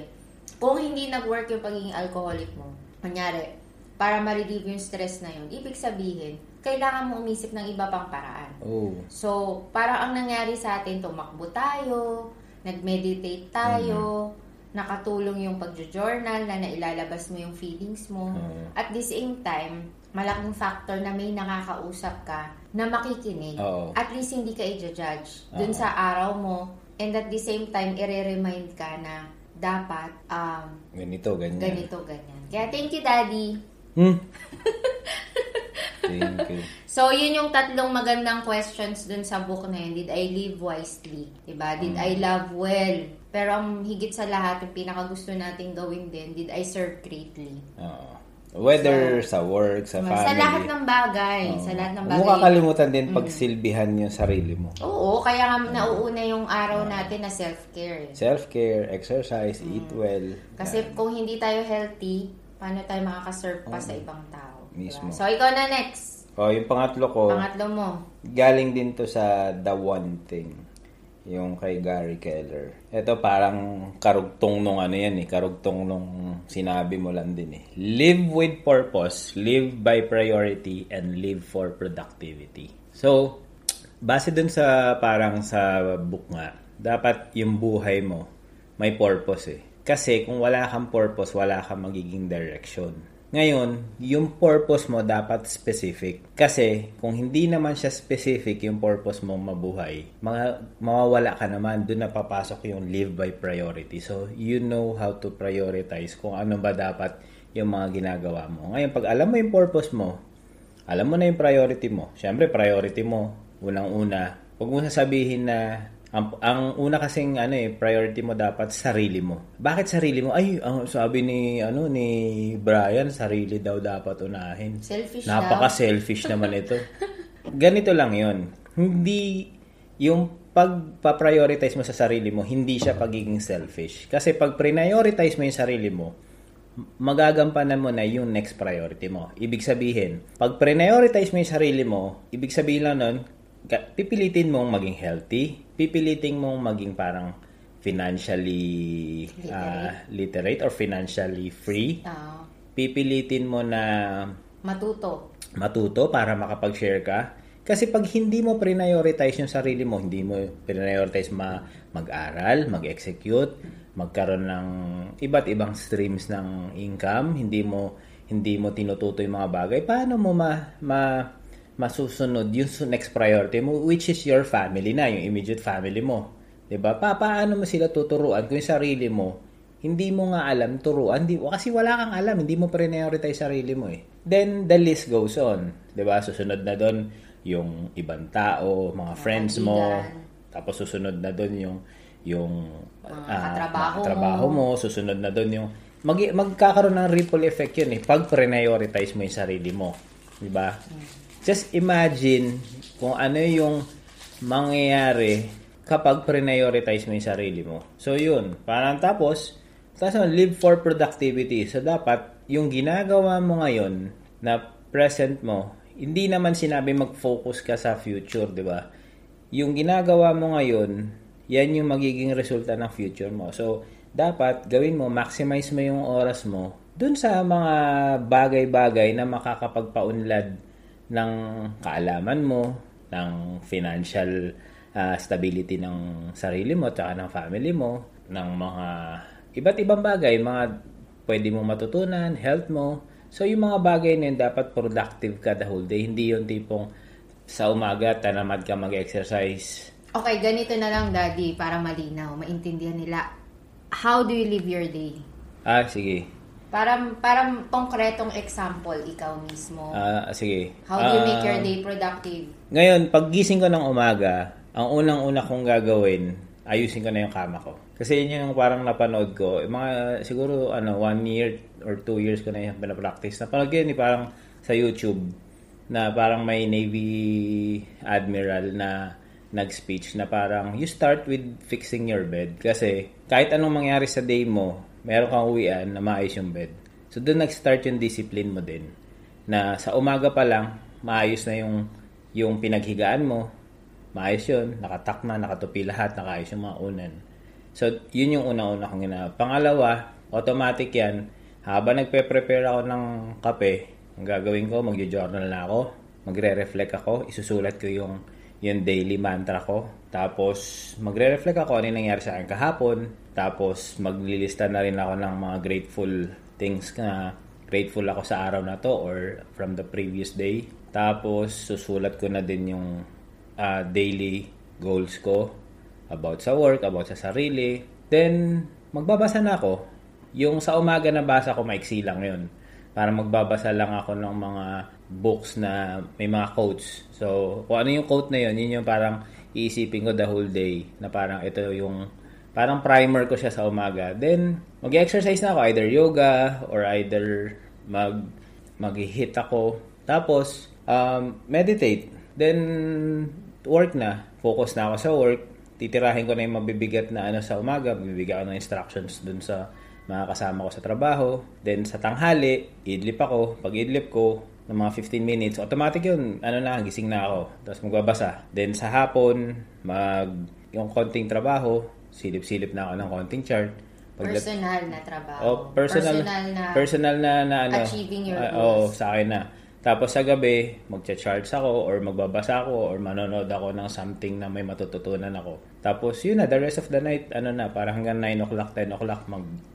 Kung hindi nag-work yung pagiging alcoholic mo, kunyari, para ma-relieve yung stress na yun, ibig sabihin, kailangan mo umisip ng iba pang paraan. So, parang ang nangyari sa atin, tumakbo tayo, nag-meditate tayo, nakatulong yung pag-journal na nailalabas mo yung feelings mo. At the same time, malaking factor na may nakakausap ka na makikinig. At least hindi ka i-judge dun sa araw mo. And at the same time, i-remind ka na dapat ganito ganyan. Kaya thank you, Daddy. Thank you. So yun yung tatlong magandang questions dun sa book na yun. Did I live wisely? Diba? Did I love well? Pero higit sa lahat, yung pinakagusto nating gawin din, did I serve greatly? Whether sa work, sa family. Sa lahat ng bagay. Huwag kakalimutan din pagsilbihan yung sarili mo. Oo, kaya nauuna yung araw natin na self-care. Self-care, exercise, eat well. Kasi kung hindi tayo healthy, paano tayo makakaserve pa sa ibang tao? Mismo. Diba? So, ikaw na next. Yung pangatlo ko. Pangatlo mo. Galing din to sa The One Thing. Yung kay Gary Keller. Ito parang karugtong nung karugtong nung sinabi mo lang din eh. Live with purpose, live by priority, and live for productivity. So, base dun sa parang sa book nga, dapat yung buhay mo may purpose eh. Kasi kung wala kang purpose, wala kang magiging direction. Ngayon, yung purpose mo dapat specific. Kasi kung hindi naman siya specific yung purpose mo mabuhay, mawawala ka naman. Doon na papasok yung live by priority. So, you know how to prioritize kung ano ba dapat yung mga ginagawa mo. Ngayon, pag alam mo yung purpose mo, alam mo na yung priority mo. Siyempre, priority mo, unang-una. Huwag mo sasabihin na ang una kasing priority mo dapat sarili mo. Bakit sarili mo? Sabi ni Brian, sarili daw dapat unahin. Selfish. Napaka-selfish naman ito. Ganito lang 'yon. Hindi yung pagpa-prioritize mo sa sarili mo, hindi siya pagiging selfish. Kasi pag prioritize mo yung sarili mo, magagampanan mo na yung next priority mo. Ibig sabihin, pag prioritize mo yung sarili mo, ibig sabihin lang nun, pipilitin mong maging healthy, pipilitin mong maging parang financially literate or financially free. Pipilitin mo na matuto para makapag-share ka. Kasi pag hindi mo prioritize yung sarili mo, hindi mo prioritize mag-aral, mag-execute, magkaroon ng iba't ibang streams ng income, hindi mo tinututo yung mga bagay, paano mo masusunod yung next priority mo, which is your family na, yung immediate family mo. Diba? Paano mo sila tuturuan kung yung sarili mo, hindi mo nga alam turuan. Kasi wala kang alam, hindi mo prioritize sarili mo eh. Then, the list goes on. Diba? Susunod na doon, yung ibang tao, mga friends mo, tapos susunod na doon yung katrabaho mo, susunod na doon yung magkakaroon ng ripple effect yun eh pag prioritize mo yung sarili mo, di ba? Just imagine kung ano yung mangyayari kapag prioritize mo yung sarili mo. So yun, parang tapos live for productivity. So dapat yung ginagawa mo ngayon na present mo, hindi naman sinabi mag-focus ka sa future, di ba? Yung ginagawa mo ngayon, yan yung magiging resulta ng future mo. So dapat gawin mo, maximize mo yung oras mo dun sa mga bagay-bagay na makakapagpaunlad ng kaalaman mo, ng financial stability ng sarili mo, tsaka ng family mo, ng mga iba't ibang bagay, mga pwede mong matutunan, health mo. So yung mga bagay na yun, dapat productive ka the whole day. Hindi yung tipong sa umaga, tanamad ka mag-exercise. Okay, ganito na lang, Daddy, para malinaw, maintindihan nila. How do you live your day? Ah, sige. Parang konkretong example, ikaw mismo. Ah, sige. How do you make your day productive? Ngayon, paggising ko ng umaga, ang unang-una kong gagawin, ayusin ko na yung kama ko. Kasi yun yung parang napanood ko. Mga, siguro, 1 year or 2 years ko na yung pinapractice. Napanood ko yun, parang sa YouTube, na parang may Navy Admiral na nag-speech na parang you start with fixing your bed. Kasi kahit anong mangyari sa day mo, meron kang uwian na maayos yung bed. So doon nag-start yung discipline mo din. Na sa umaga pa lang, maayos na yung pinaghigaan mo. Maayos yun, nakatak na, nakatupi lahat, nakaayos yung mga unan. So yun yung una-una kong ginagawa. Pangalawa, automatic yan. Habang nagpe-prepare ako ng kape, ang gagawin ko, mag-journal na ako, magre-reflect ako, isusulat ko yung daily mantra ko. Tapos, magre-reflect ako ano yung nangyari sa akin kahapon. Tapos, maglilista na rin ako ng mga grateful things na grateful ako sa araw na to or from the previous day. Tapos, susulat ko na din yung daily goals ko about sa work, about sa sarili. Then, magbabasa na ako. Yung sa umaga na basa ko, maiksi lang yun. Para magbabasa lang ako ng mga books na may mga quotes. So, kung ano yung quote na yun, yun yung parang iisipin ko the whole day na parang ito yung parang primer ko siya sa umaga. Then, mag-exercise na ako, either yoga or either mag-hit ako. Tapos, meditate. Then, work na. Focus na ako sa work. Titirahin ko na yung mabibigat na sa umaga. Bibigyan ako ng instructions dun sa mga kasama ko sa trabaho. Then sa tanghali, idlip ako. Pag idlip ko, ng mga 15 minutes, automatic yun. Gising na ako. Tapos magbabasa. Then sa hapon, yung konting trabaho, silip-silip na ako ng konting chart. Personal na trabaho. Oh, personal na achieving your goals. Sa akin na. Tapos sa gabi, magcha-charts ako or magbabasa ako or manonood ako ng something na may matututunan ako. Tapos yun na, the rest of the night, parang hanggang 9 o'clock, 10 o'clock,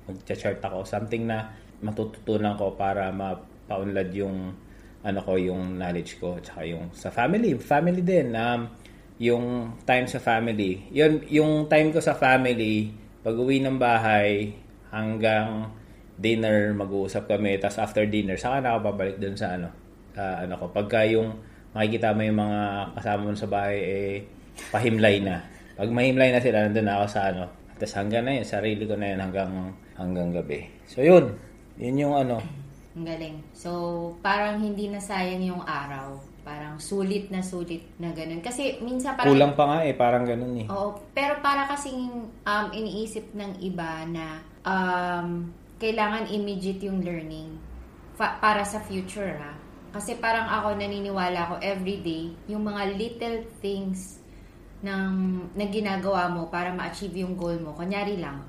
magcha-chart ako. Something na matututunan ko para mapaunlad yung, yung knowledge ko. Tsaka yung sa family. Family din. Yung time sa family. Yun, yung time ko sa family, pag-uwi ng bahay, hanggang dinner, mag-uusap kami. Tapos after dinner, saka na ako babalik dun sa pagka yung makikita mo yung mga kasama mo sa bahay pahimlay na. Pag mahimlay na sila, nandun na ako sa Tapos hanggang na yun, sarili ko na yun hanggang gabi. So yun, yun yung Ang galing. So parang hindi na sayang yung araw. Parang sulit na ganun. Kasi minsan parang kulang pa nga parang ganun Oo, pero para kasing iniisip ng iba na kailangan immediate yung learning para sa future Kasi parang ako, naniniwala ako everyday, yung mga little things na ginagawa mo para ma-achieve yung goal mo. Kunyari lang,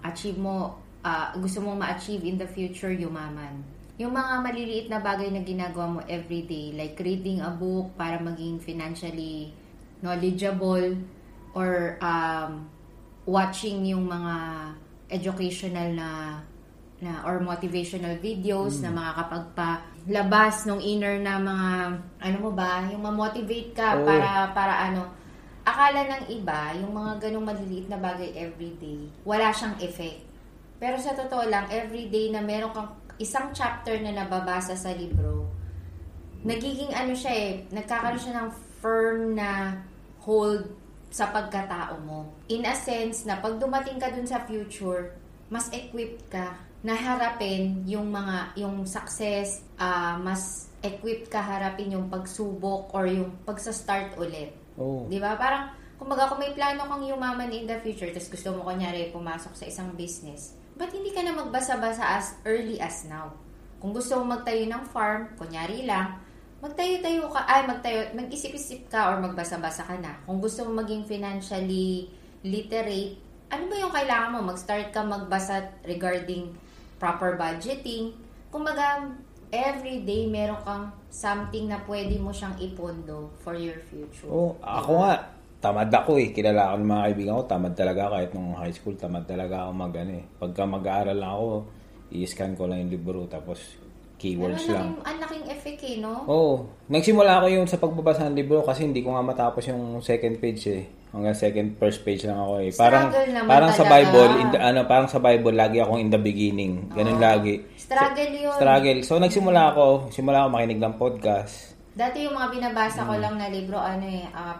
gusto mong ma-achieve in the future, yumaman. Yung mga maliliit na bagay na ginagawa mo everyday, like reading a book para maging financially knowledgeable, or watching yung mga educational na or motivational videos na makakapagpalabas nung inner na mga yung ma-motivate ka para akala ng iba yung mga ganung maliliit na bagay everyday wala siyang effect, pero sa totoo lang everyday na meron kang isang chapter na nababasa sa libro, nagkakaroon siya ng firm na hold sa pagkatao mo. In a sense na pag dumating ka dun sa future, mas equipped ka na harapin yung success, mas equipped ka harapin yung pagsubok or yung pagsa-start ulit. Oh. Diba? Parang, kumbaga kung may plano kang yumaman in the future, tapos gusto mo kunyari pumasok sa isang business, ba't hindi ka na magbasa-basa as early as now? Kung gusto mo magtayo ng farm, kunyari lang, mag-isip-isip ka or magbasa-basa ka na. Kung gusto mo maging financially literate, ano ba yung kailangan mo? Mag-start ka magbasa regarding proper budgeting. Kumbaga, everyday meron kang something na pwede mo siyang ipondo for your future. Oh, ako nga, tamad ako eh. Kilala ako ng mga kaibigan ko, tamad talaga ako. Kahit nung high school, tamad talaga ako mag. Pagka mag-aaral lang ako, i-scan ko lang yung libro, tapos keywords lang. Ang laking effect eh, no? Oo. Nagsimula ako yung sa pagbabasa ng libro kasi hindi ko nga matapos yung second page eh. Hanggang first page lang ako eh. Parang sa Bible, parang sa Bible lagi akong in the beginning. Ganun lagi. Struggle. So nagsimula ako makinig ng podcast. Dati yung mga binabasa ko lang na libro,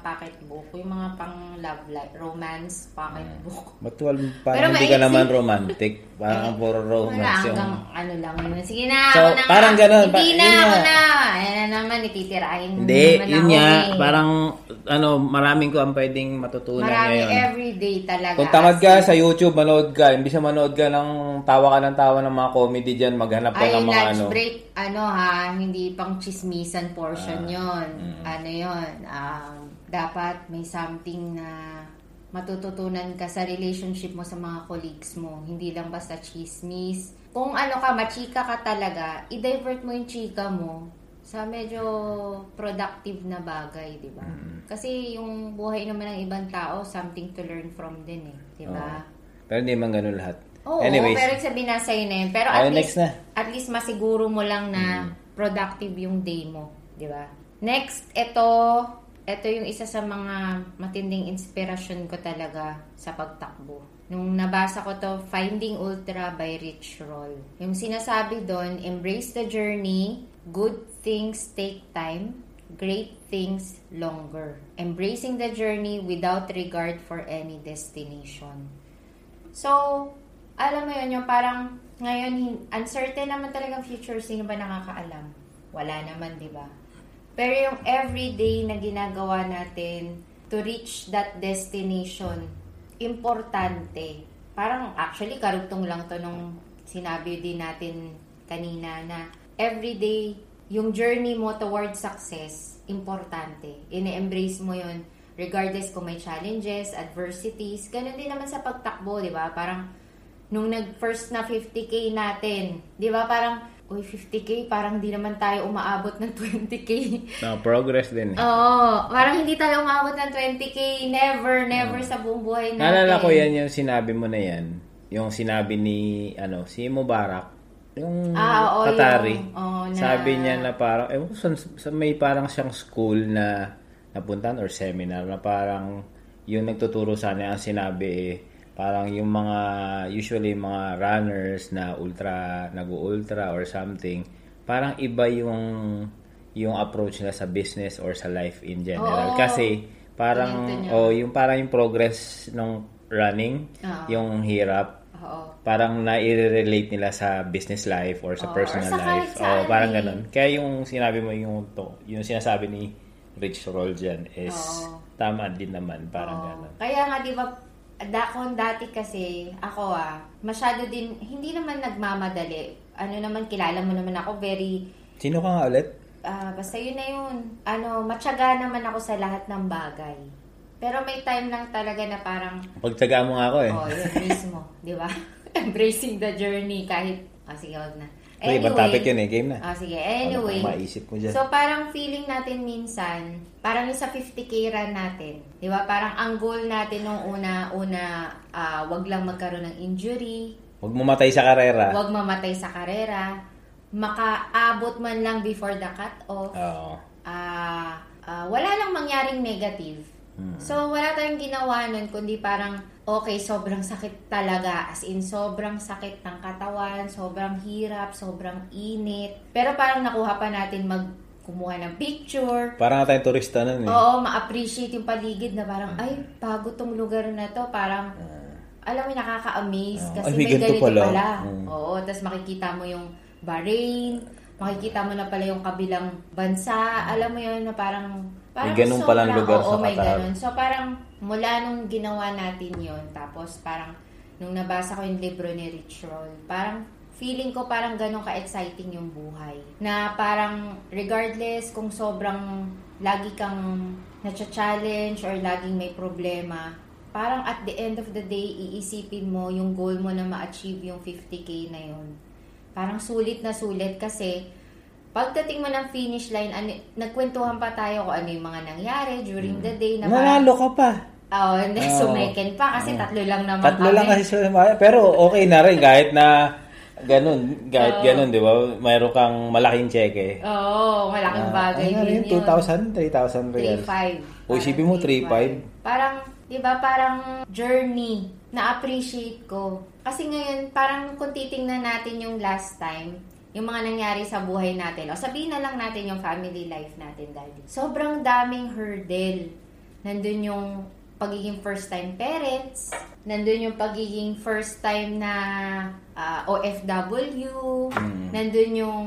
pocket book. Yung mga pang love life, romance, pocket book. Matuwal pa, hindi ka naman romantic. Parang puro romance yung... Ano lang naman. Sige na, so, na parang gano'n. Hindi na. Ayan na naman, ititirahin. Hindi, yun nga. Parang, maraming ko ang pwedeng matutunan ngayon. Marami everyday talaga. Kung tamad ka sa YouTube, manood ka. Imbis na manood ka ng tawa ng mga comedy dyan, maghanap ka ng mga lunch break, hindi pang chismisan portion. Dapat may something na matututunan ka sa relationship mo sa mga colleagues mo, hindi lang basta chismis. Kung machika ka talaga, i-divert mo yung chika mo sa medyo productive na bagay, di ba? Kasi yung buhay naman ng ibang tao, something to learn from din eh, di ba? Pero hindi man ganun lahat. Anyways, pero sabihin na sa'yo na yun, pero at least masiguro mo lang na productive yung day mo. Diba? Next, ito yung isa sa mga matinding inspiration ko talaga sa pagtakbo. Nung nabasa ko to, Finding Ultra by Rich Roll. Yung sinasabi doon, embrace the journey, good things take time, great things longer. Embracing the journey without regard for any destination. So, alam mo yun, yung parang ngayon, uncertain naman talagang future, sino ba nakakaalam? Wala naman, diba? Pero yung everyday na ginagawa natin to reach that destination, importante. Parang actually, karugtong lang to nung sinabi din natin kanina na everyday, yung journey mo towards success, importante. Ine-embrace mo yun regardless kung may challenges, adversities. Ganun din naman sa pagtakbo, di ba? Parang nung nag-first na 50K natin, di ba? Parang 50K, parang di naman tayo umaabot ng 20K. No, progress din. Oo, parang hindi tayo umaabot ng 20K. Never sa buong buhay natin. Nalala ko yan yung sinabi mo na yan. Yung sinabi ni, si Mubarak. Yung Qatari. Sabi niya na parang, may parang siyang school na napuntan or seminar na parang yung nagtuturo sana ang sinabi parang yung mga, usually mga runners na nag-ultra or something, parang iba yung approach na sa business or sa life in general. Kasi, parang yung progress ng running, yung hirap, parang nai-relate nila sa business life or sa personal life. Parang ganun. Kaya yung sinabi mo, yung sinasabi ni Rich Roll dyan is tama din naman. Parang ganun. Kaya nga, di ba, kung dati kasi, ako masyado din, hindi naman nagmamadali. Kilala mo naman ako, very... Sino ka nga ulit? Basta yun na yun. Matyaga naman ako sa lahat ng bagay. Pero may time lang talaga na parang... Pagtyaga mo nga ako eh. Yun mismo. Di ba? Embracing the journey kahit... sige, wag na. Anyway, ibang topic yun eh, game na. Sige, anyway. Maisip mo dyan. So, parang feeling natin minsan, parang yung sa 50K run natin, di ba? Parang ang goal natin nung una, wag lang magkaroon ng injury. Wag mamatay sa karera. Makaabot man lang before the cut-off. Wala lang mangyaring negative. So, wala tayong ginawa nun, kundi parang, sobrang sakit talaga. As in, sobrang sakit ng katawan, sobrang hirap, sobrang init. Pero parang nakuha pa natin mag kumuha ng picture. Parang tayong turista nun eh. Oo, ma-appreciate yung paligid na parang, ay, bago tong lugar na to. Parang, alam mo, nakaka-amaze kasi may ganito pala. Oo, tapos makikita mo yung Bahrain, makikita mo na pala yung kabilang bansa. Alam mo yun na parang, may ganun so, palang lugar sa Qatar. So parang, mula nung ginawa natin yun, tapos parang, nung nabasa ko yung libro ni Rich Roll, parang, feeling ko parang ganun ka-exciting yung buhay. Na parang regardless kung sobrang lagi kang na-challenge or laging may problema, parang at the end of the day, iisipin mo yung goal mo na ma-achieve yung 50K na yun. Parang sulit na sulit kasi pagdating mo ng finish line, nagkwentuhan pa tayo kung ano yung mga nangyari during the day. Na nanalo ka pa. Oo, sumeken pa kasi tatlo lang naman kami. Tatlo lang kasi pero okay na rin kahit na Ganun, di ba? Mayroon kang malaking cheque. Oo, malaking bagay din yun. 2,000, 3,000 reals. 3,500. O, isipin mo, 3,500. Parang, di ba, parang journey na appreciate ko. Kasi ngayon, parang kung titingnan natin yung last time, yung mga nangyari sa buhay natin, o sabihin na lang natin yung family life natin, Daddy. Sobrang daming hurdle. Nandun yung pagiging first-time parents, nandun yung pagiging first-time na OFW, nandun yung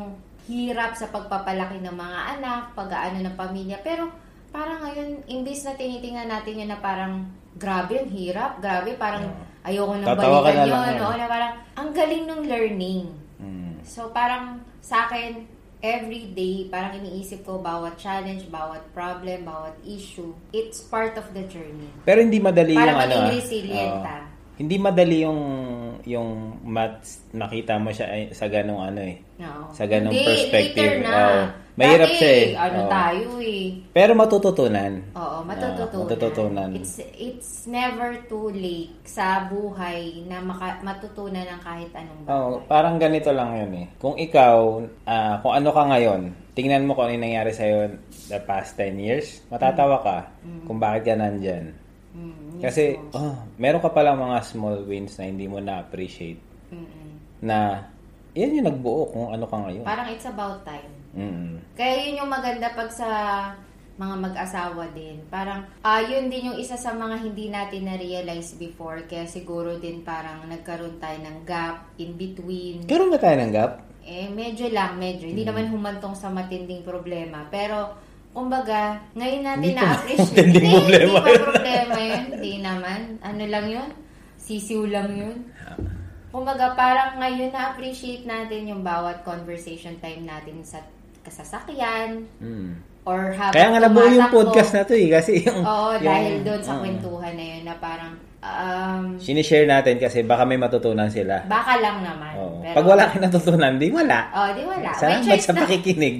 hirap sa pagpapalaki ng mga anak, pag-aano ng pamilya. Pero parang ngayon, imbis na tinitingnan natin yun na parang grabe yung hirap, grabe, parang ayoko nang balikan yun. O na parang, ang galing ng learning. So parang sa akin, every day, parang iniisip ko bawat challenge, bawat problem, bawat issue. It's part of the journey. Pero hindi madali parang yung ano. Parang maging resilient Hindi madali yung maths, nakita mo siya sa ganong ano eh. No. Sa ganong perspective. Later na. Mahirap siya eh. Tayo eh. Pero matututunan. Oo, matututunan. It's never too late sa buhay na matutunan ng kahit anong bagay. Oo, parang ganito lang yun eh. Kung ikaw, kung ano ka ngayon, tingnan mo kung ano nangyari sa'yo the past 10 years, matatawa ka kung bakit ka nandyan. Kasi, meron ka pala mga small wins na hindi mo na-appreciate. Na, yan yung nagbuo kung ano ka ngayon. Parang it's about time. Kaya yun yung maganda pag sa mga mag-asawa din. Parang, yun din yung isa sa mga hindi natin na-realize before. Kaya siguro din parang nagkaroon tayo ng gap in between. Karoon na tayo ng gap? Eh, medyo lang, medyo. Hindi naman humantong sa matinding problema. Pero, kumbaga, ngayon natin na-appreciate. Hindi pa problema yun. Hindi naman. Ano lang yun? Sisiw lang yun. Kumbaga, parang ngayon na-appreciate natin yung bawat conversation time natin sa kasasakyan. Or habang kaya nga nabuo yung podcast na to eh. Kasi yung, dahil doon sa kwentuhan na yun na parang sinishare natin kasi baka may matutunan sila. Baka lang naman. Pero, pag wala kang natutunan, di wala. Di wala. Sana basta pakikinig.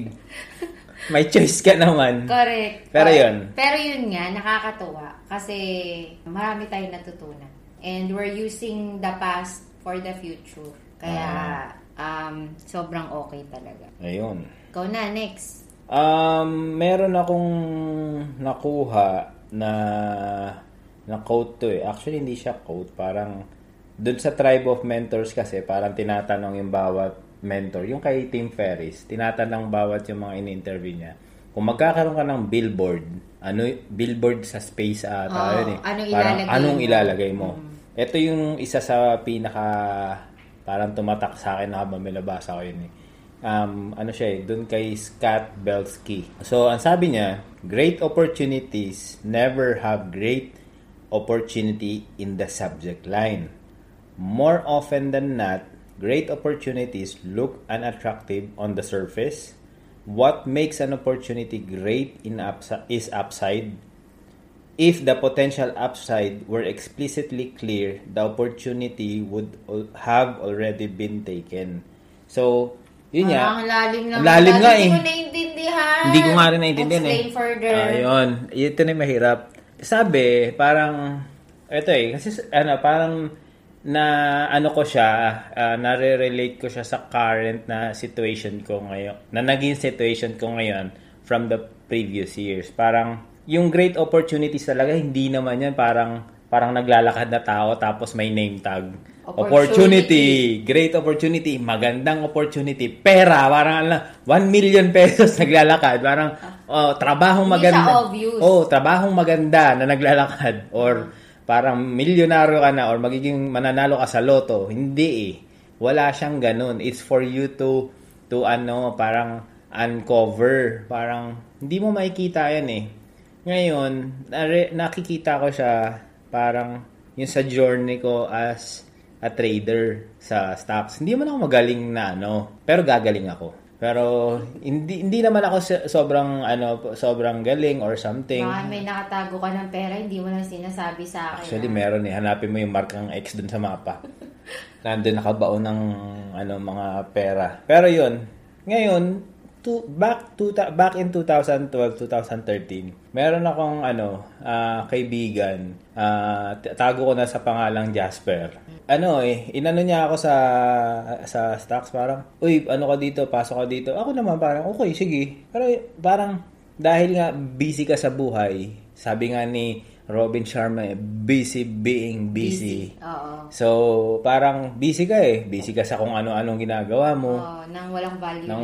May choice ka naman. Correct. Pero yun. Pero yun nga, nakakatuwa. Kasi marami tayong natutunan. And we're using the past for the future. Kaya, sobrang okay talaga. Ayun. Ikaw na, next. Meron akong nakuha na quote to eh. Actually, hindi siya quote. Parang, dun sa Tribe of Mentors kasi, parang tinatanong yung bawat mentor, yung kay Tim Ferris, tinatanong bawat yung mga in-interview niya. Kung magkakaroon ka ng billboard, billboard sa space yun eh. Anong ilalagay mo? Ito yung isa sa pinaka parang tumatak sa akin na habang nabasa ko yun eh. Doon kay Scott Belsky. So, ang sabi niya, great opportunities never have great opportunity in the subject line. More often than not, great opportunities look unattractive on the surface. What makes an opportunity great is upside. If the potential upside were explicitly clear, the opportunity would have already been taken. So, yun nga. Ang lalim nga eh. Hindi ko naiintindihan. Hindi ko nga rin naiintindihan eh. Explain further. Ayun. Ito na yung mahirap. Sabi, parang, ito eh, kasi parang, nare-relate ko siya sa current na situation ko ngayon, na naging situation ko ngayon from the previous years. Parang, yung great opportunities talaga, hindi naman yan parang naglalakad na tao tapos may name tag. Opportunity. Great opportunity. Magandang opportunity. Pera. Parang 1,000,000 pesos naglalakad. Parang trabahong maganda. Oh, trabahong maganda na naglalakad. Or parang milyonaryo ka na or magiging mananalo ka sa loto. Hindi eh. Wala siyang ganun. It's for you to uncover. Parang hindi mo makikita yan eh. Ngayon, nakikita ko siya parang yung sa journey ko as a trader sa stocks. Hindi man ako magaling na pero gagaling ako. Pero hindi naman ako sobrang galing or something. Baka may nakatago ka ng pera, hindi mo lang sinasabi sa akin. Actually, meron eh. Hanapin mo yung markang X dun sa mapa. Nandun nakabaon ng mga pera. Pero yun, ngayon, back in 2012, 2013, meron akong kaibigan. Tago ko na sa pangalang Jasper. Inano niya ako sa stocks, parang, uy, ka dito, pasok ka dito. Ako naman parang, okay, sige. Pero parang, dahil nga busy ka sa buhay, sabi nga ni Robin Sharma, busy being busy. Oo. So, parang busy ka eh. Busy ka sa kung ano-anong ginagawa mo. Oo, nang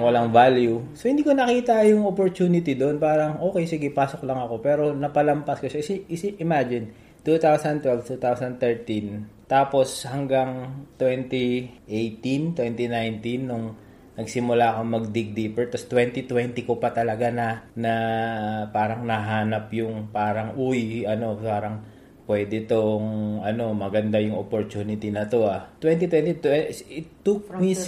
walang value. So, hindi ko nakita yung opportunity doon. Parang, okay, sige, pasok lang ako. Pero, napalampas ko siya. Imagine, 2012, 2013, tapos hanggang 2018, 2019 nung nagsimula akong mag-dig deeper. Tapos 2020 ko pa talaga na parang nahanap yung parang parang pwede tong maganda yung opportunity na to ah. 2020 it took me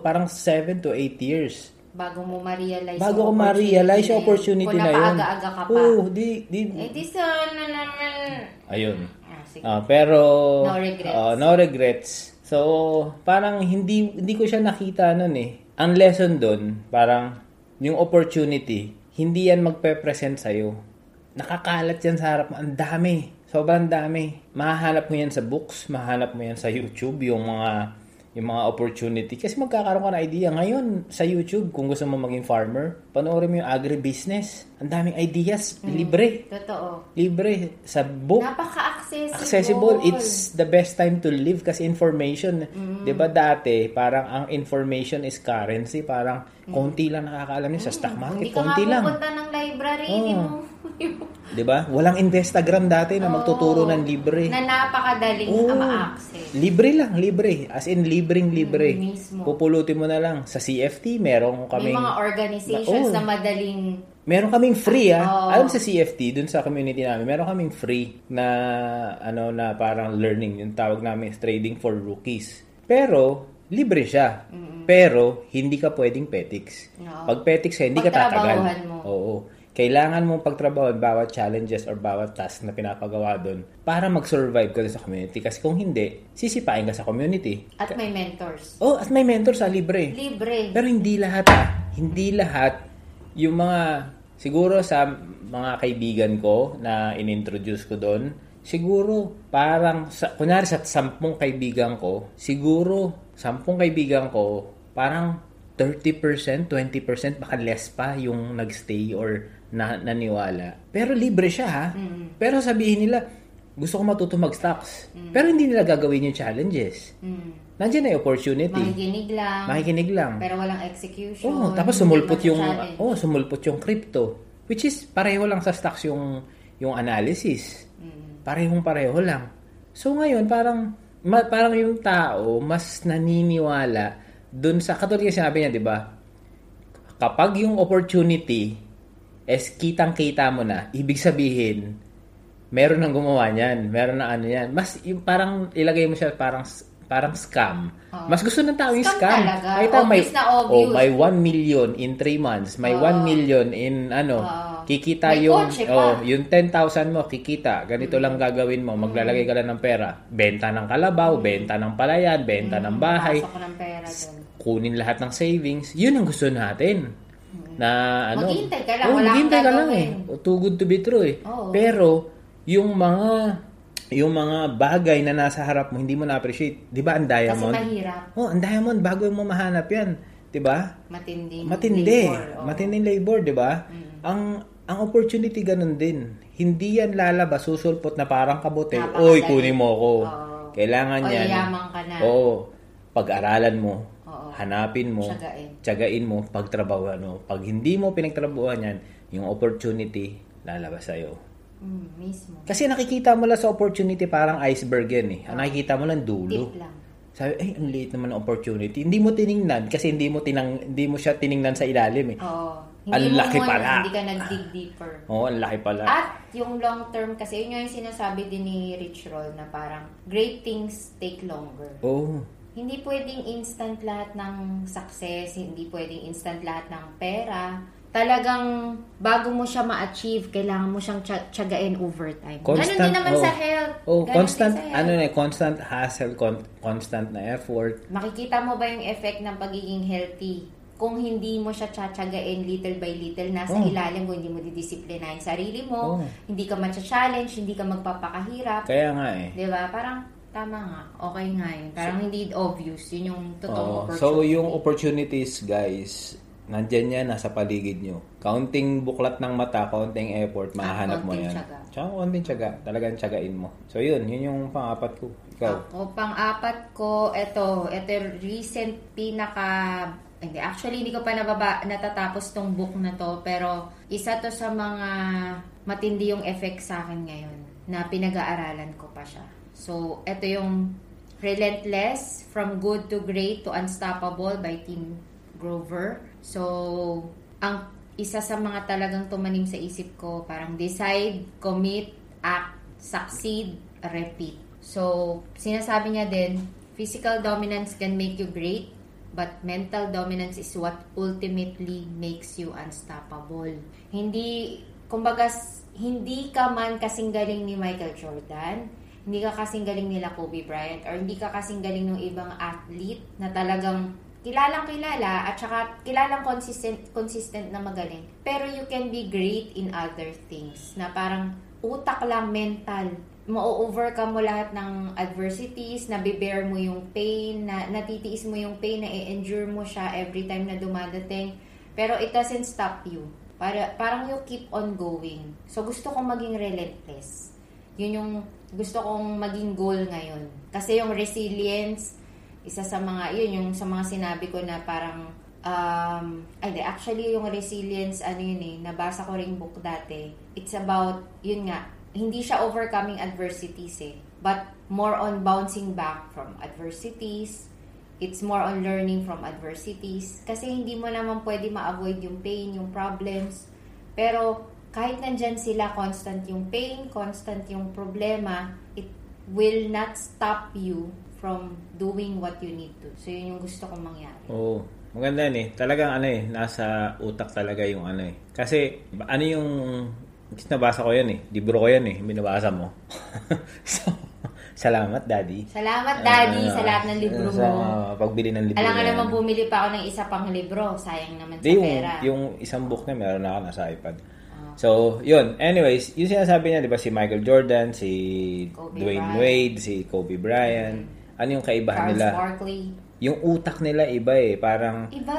parang 7 to 8 years. Bago ko ma-realize yung opportunity na yun. Kung napaaga-aga ka pa. Oh, ayun. Pero no regrets. So parang hindi ko siya nakita noon eh. Ang lesson doon, parang yung opportunity, hindi yan magpe-present sa iyo. Nakakalat yan sa harap mo. Ang dami. Sobrang dami. Mahahanap mo yan sa books, mahahanap mo yan sa YouTube, yung mga opportunity. Kasi magkakaroon ka ng idea. Ngayon, sa YouTube, kung gusto mo maging farmer, panoorin mo yung agribusiness. Ang daming ideas. Libre. Totoo. Libre. Sa book. Napaka-accessible. It's the best time to live kasi information. Diba dati, parang ang information is currency. Parang konti lang nakakaalam niya sa stock market. Konti lang. Hindi ka mapupunta ng library. Diba? Walang Instagram dati na magtuturo ng libre. Na napakadaling ma-access. Libre lang, libre. As in, libreng-libre. Pupulutin mo na lang. Sa CFT, meron kaming... May mga organizations na madaling... Meron kaming free, Alam sa CFT, dun sa community namin, meron kaming free na, na parang learning. Yung tawag namin is trading for rookies. Pero, libre siya. Mm-hmm. Pero, hindi ka pwedeng petiks. No. Pag petiks ka, hindi ka tatagal. Mo. Oo. Kailangan mong pagtrabahoan bawat challenges or bawat task na pinapagawa doon para mag-survive ka sa community. Kasi kung hindi, sisipain ka sa community. At may mentors. Oh, at may mentors, libre. Libre. Pero hindi lahat, yung mga, siguro sa mga kaibigan ko na inintroduce ko doon, siguro parang, kunwari sa 10 kaibigan ko, 30%, 20%, baka less pa yung nagstay or naniwala. Pero libre siya ha. Mm-hmm. Pero sabihin nila, gusto ko matuto mag-stocks. Mm-hmm. Pero hindi nila gagawin yung challenges. Mm-hmm. Nandiyan na yung opportunity. Makikinig lang. Pero walang execution. Oh, tapos sumulpot yung crypto. Which is, pareho lang sa stocks yung analysis. Mm-hmm. Parehong-pareho lang. So ngayon, parang yung tao, mas naniniwala doon sa katulad yung sinabi niya, di ba? Kapag yung opportunity is kitang-kita mo na, ibig sabihin, meron nang gumawa niyan, meron na yan. Mas yung parang ilagay mo siya parang scam. Oh. Mas gusto ng tao yung scam. Talaga. Obvious na obvious. Oh, may 1 million in 3 months. May 1 million in kikita may yung yung 10,000 mo kikita. Ganito lang gagawin mo. Maglalagay ka lang ng pera. Benta ng kalabaw, benta ng palayan, benta ng bahay. Pasok ng pera doon. Kunin lahat ng savings. Yun ang gusto natin. Na maghintay ka lang. Maghintay ka lang eh. Too good to be true eh. Oh. Pero yung mga bagay na nasa harap mo, hindi mo na-appreciate. Di ba, ang diamond? Kasi mahirap. Oh, ang diamond, bago mo mahanap yan. Di ba? Matindi. Matinding labor, di ba? Mm. Ang opportunity ganun din. Hindi yan lalabas, susulpot na parang kabote. Oy, kunin mo ako. Kailangan yan. O yaman ka na. Oo. Pag-aralan mo. Oo. Hanapin mo. Tiyagain mo. Pagtrabahuan mo. Pag hindi mo pinagtrabahuan yan, yung opportunity lalabas sa'yo. Mismo. Kasi nakikita mo lang sa opportunity, parang iceberg yan eh. Okay. Nakikita mo lang dulo. Tip lang. Sabi, ay, ang liit naman ng opportunity. Hindi mo tiningnan kasi hindi mo siya tiningnan sa ilalim eh. Oo. Ang laki pala. Hindi ka nag-dig deeper. Oo, ang laki pala. At yung long term kasi, yun yung sinasabi din ni Rich Roll na parang great things take longer. Oo. Hindi pwedeng instant lahat ng success, hindi pwedeng instant lahat ng pera. Talagang bago mo siya ma-achieve, kailangan mo siyang tiyagain over time. Constant, ganun din naman sa health. Oh, constant, sa health. Ano na, constant hassle, constant na effort. Makikita mo ba yung effect ng pagiging healthy? Kung hindi mo siya tiyagain little by little, nasa ilalim mo, hindi mo didisiplinahin sarili mo, hindi ka matcha-challenge, hindi ka magpapakahirap. Kaya nga eh. Diba? Parang, tama nga. Okay nga yun. Parang hindi obvious. Yun yung totoong opportunity. So, yung opportunities, guys, nandiyan yan, nasa paligid nyo. Kaunting buklat ng mata, kaunting effort, mahanap mo yan. Tsaka kaunting tiyaga. Talagang tiyagain mo. So yun yung pang-apat ko. Ikaw? Ako, pang-apat ko, ito recent hindi ko pa natatapos tong book na to, pero isa to sa mga matindi yung effect sa akin ngayon, na pinag-aaralan ko pa siya. So, ito yung Relentless, From Good to Great to Unstoppable by Tim Grover. So, ang isa sa mga talagang tumanim sa isip ko, parang decide, commit, act, succeed, repeat. So, sinasabi niya din, physical dominance can make you great, but mental dominance is what ultimately makes you unstoppable. Hindi, kumbaga, hindi ka man kasing galing ni Michael Jordan, hindi ka kasing galing nila Kobe Bryant, or hindi ka kasing galing ng ibang athlete na talagang kilalang-kilala at saka kilalang consistent na magaling. Pero you can be great in other things na parang utak lang, mental. Ma-overcome mo lahat ng adversities, nabibear mo yung pain, na natitiis mo yung pain, na i-endure mo siya every time na dumadating. Pero it doesn't stop you. Parang you keep on going. So gusto kong maging relentless. Yun yung gusto kong maging goal ngayon. Kasi yung resilience, isa sa mga, yun yung sa mga sinabi ko na parang, yung resilience, nabasa ko rin book dati. It's about, yun nga, hindi siya overcoming adversities but more on bouncing back from adversities. It's more on learning from adversities. Kasi hindi mo naman pwede ma-avoid yung pain, yung problems. Pero kahit nandyan sila, constant yung pain, constant yung problema, it will not stop you from doing what you need to. So, yun yung gusto kong mangyari. Oo. Maganda yan eh. Talagang nasa utak talaga yung Kasi, nabasa ko yan eh. Libro ko yan eh. Binabasa mo. So, salamat, Daddy. Salamat, Daddy, sa lahat ng libro mo. Sa pagbili ng libro. Alam nga naman, bumili pa ako ng isa pang libro. Sayang naman sa pera. Yung isang book na meron na ako nasa iPad. So, yun. Anyways, yung sinasabi niya, di ba, si Michael Jordan, si Dwayne Wade, si Kobe Bryant. Mm-hmm. Ano yung kaibahan nila? Yung utak nila iba eh, parang iba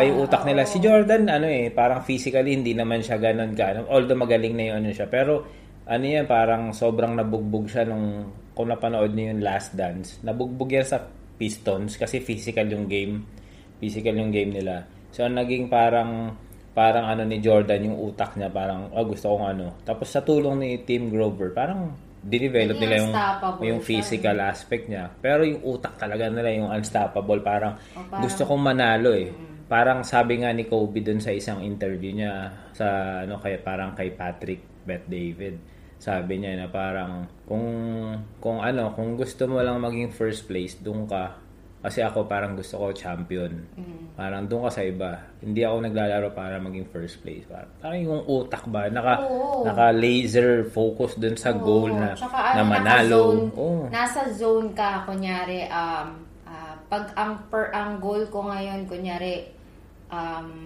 yung utak nila. Si Jordan parang physically hindi naman siya ganoon although magaling na yun siya, pero parang sobrang nabugbog siya nung kung napanood niyo yung Last Dance. Nabugbog yan sa Pistons kasi physical yung game nila. So ang naging parang ni Jordan yung utak niya, parang gusto kong Tapos sa tulong ni Tim Grover, parang dinevelop nila yung physical aspect niya. Pero yung utak talaga nila, yung unstoppable. Parang gusto kong manalo eh. Parang sabi nga ni Kobe dun sa isang interview niya sa parang kay Patrick Beth David. Sabi niya na parang kung gusto mo lang maging first place, dun ka. Kasi ako parang gusto ko champion. Parang doon ka sa iba. Hindi ako naglalaro para maging first place. Parang yung utak ba? Naka-laser focus doon sa goal na, tsaka, na manalo. Nasa zone ka. Kunyari, pag ang goal ko ngayon, kunyari,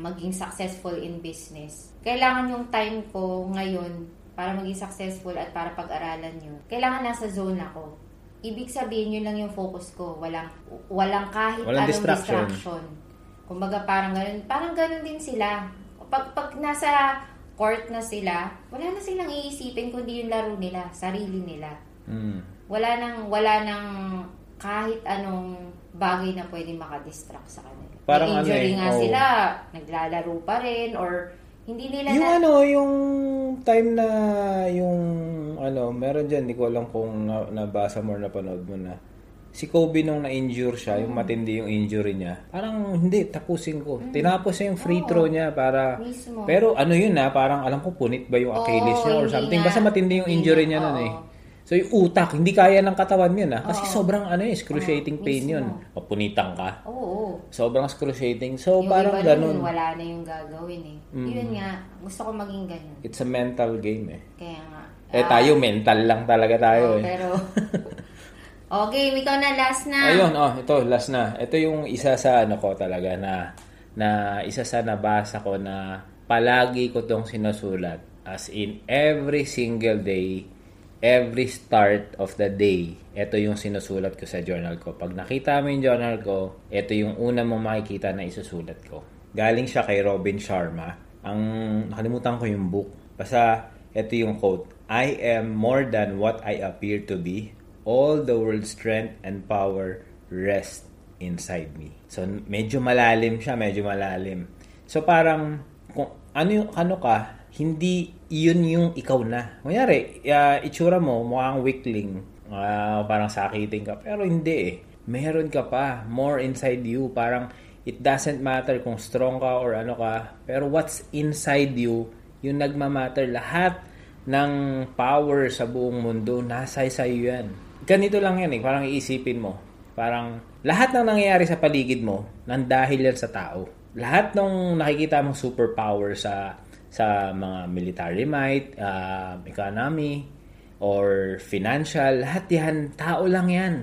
maging successful in business. Kailangan yung time ko ngayon para maging successful at para pag-aralan yun. Kailangan nasa zone ako. Ibig sabihin, yun lang yung focus ko. Walang kahit anong distraction. Kumbaga, parang ganun. Parang ganun din sila. Pag nasa court na sila, wala na silang iisipin kundi yung laro nila, sarili nila. wala nang kahit anong bagay na pwedeng makadistract sa kanila. Parang injury nga sila, naglalaro pa rin, or hindi nila yung na... yung time na yung meron dyan, hindi ko alam kung nabasa mo or napanood mo na. Si Kobe nung na-injure siya, yung matindi yung injury niya, parang hindi, tapusin ko. Tinapos niya yung free throw niya para... Mismo. Pero yun na, parang alam ko punit ba yung Achilles niya or something. Nga. Basta matindi yung injury niya nun eh. So yung utak, hindi kaya ng katawan yun ah. Kasi sobrang excruciating pain mismo. Yun. Mapunitan ka. Sobrang excruciating. So yung parang ganun. Yung wala na yung gagawin eh. Yun nga, gusto ko maging ganun. It's a mental game eh. Kaya nga. Tayo mental lang talaga tayo eh. Pero... Okay, ito na, last na. Ayun, ito, last na. Ito yung isa sa ko talaga na isa sa nabasa ko na palagi ko tong sinusulat. As in, every single day, every start of the day, ito yung sinusulat ko sa journal ko. Pag nakita mo yung journal ko, ito yung una mong makikita na isusulat ko. Galing siya kay Robin Sharma. Nakalimutan ko yung book. Basta, ito yung quote. I am more than what I appear to be. All the world's strength and power rest inside me. So, medyo malalim siya, So, parang, kung ano ka, hindi yun yung ikaw na. Kunyari, itsura mo, mukhang weakling, parang sakitin ka, pero hindi eh. Meron ka pa, more inside you. Parang, it doesn't matter kung strong ka or ano ka, pero what's inside you, yung nagmamatter. Lahat ng power sa buong mundo, nasa sa'yo yan. Ganito lang yan eh, parang iisipin mo. Parang lahat ng nangyayari sa paligid mo, nandahil yan sa tao. Lahat ng nakikita mong superpower sa mga military might, economy, or financial, lahat yan, tao lang yan.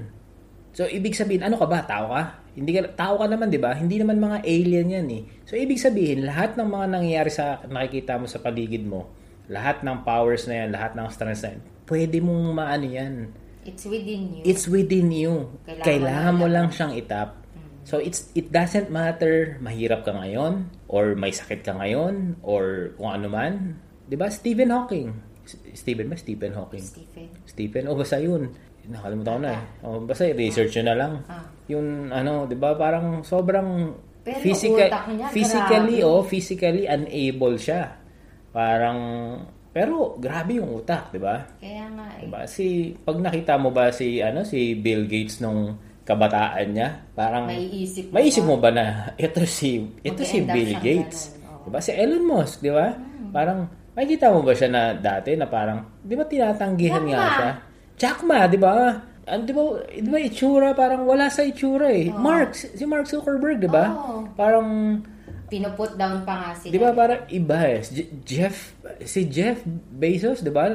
So, ibig sabihin, ano ka ba? Tao ka? Hindi ka, tao ka naman, di ba? Hindi naman mga alien yan eh. So, ibig sabihin, lahat ng mga nangyayari sa nakikita mo sa paligid mo, lahat ng powers na yan, lahat ng strengths na yan, pwede mong maano yan. It's within you. Kailangan mo lang siyang itap. So, it doesn't matter mahirap ka ngayon, or may sakit ka ngayon, or kung ano man. Diba? Stephen Hawking. Basta yun. Nakalimutan ko na eh. Basta research nyo na lang. Yung diba? Parang sobrang physically unable siya. Parang, pero grabe yung utak, di ba? Kaya nga eh. Diba? Pag nakita mo ba si Bill Gates nung kabataan niya, parang, maiisip mo ba na, ito si Bill Gates? Di ba? Si Elon Musk, di ba? Parang, makikita mo ba siya na dati na parang, di ba tinatanggihan nga siya? Jack Ma, di ba? Di ba itsura, parang wala sa itsura eh. Si Mark Zuckerberg, di ba? Parang, pinuput down pa nga sila. Di ba parang iba eh. Si Jeff Bezos, di ba?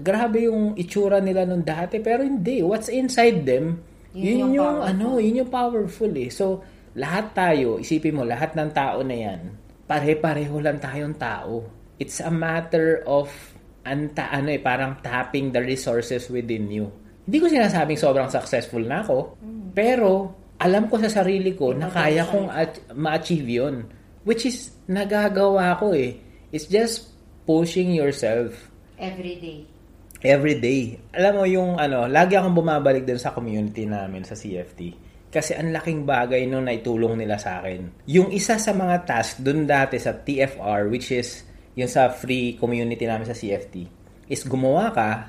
Grabe yung itsura nila nung dati. Pero hindi. What's inside them, yun yung powerful eh. So, lahat tayo, isipin mo, lahat ng tao na yan, pare-pareho lang tayong tao. It's a matter of, parang tapping the resources within you. Hindi ko sinasabing sobrang successful na ako, pero, alam ko sa sarili ko na kaya kong ma-achieve yun. Which is, nagagawa ko eh. It's just pushing yourself. Every day. Alam mo yung lagi akong bumabalik dun sa community namin sa CFT. Kasi ang laking bagay nung naitulong nila sa akin. Yung isa sa mga task dun dati sa TFR, which is yung sa free community namin sa CFT, is gumawa ka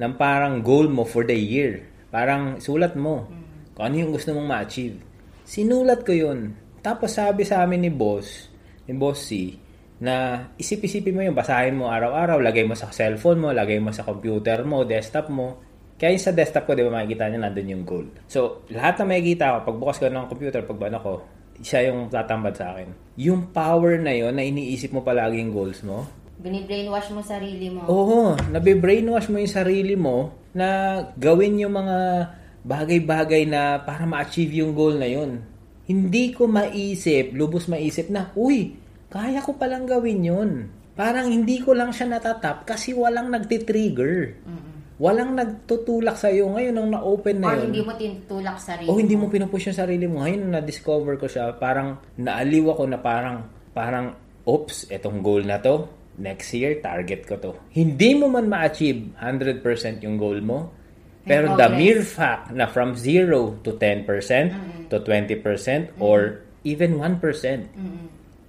ng parang goal mo for the year. Parang sulat mo. Kung ano yung gusto mong ma-achieve. Sinulat ko yun. Tapos sabi sa amin ni Boss C, na isip-isipin mo yun, basahin mo araw-araw, lagay mo sa cellphone mo, lagay mo sa computer mo, desktop mo. Kaya sa desktop ko, di ba makikita niya, nandun yung goal. So, lahat na makikita ko, pagbukas ko ng computer, pagbano ko, siya yung tatambad sa akin. Yung power na yun, na iniisip mo palaging goals mo, binibrainwash mo sarili mo. Oo, nabibrainwash mo yung sarili mo, na gawin yung mga bagay-bagay na para ma-achieve yung goal na yun. Hindi ko lubos maisip na, kaya ko palang gawin yun. Parang hindi ko lang siya natatap kasi walang nagtitrigger. Walang nagtutulak sa'yo. Ngayon, nung na-open na yun. Hindi mo tinutulak sarili mo. Hindi mo pinupush yung sarili mo. Ngayon, na-discover ko siya. Parang, naaliw ako na parang, etong goal na to, next year, target ko to. Hindi mo man ma-achieve 100% yung goal mo, Pero the mere fact na from 0 to 10% to 20% or even 1%,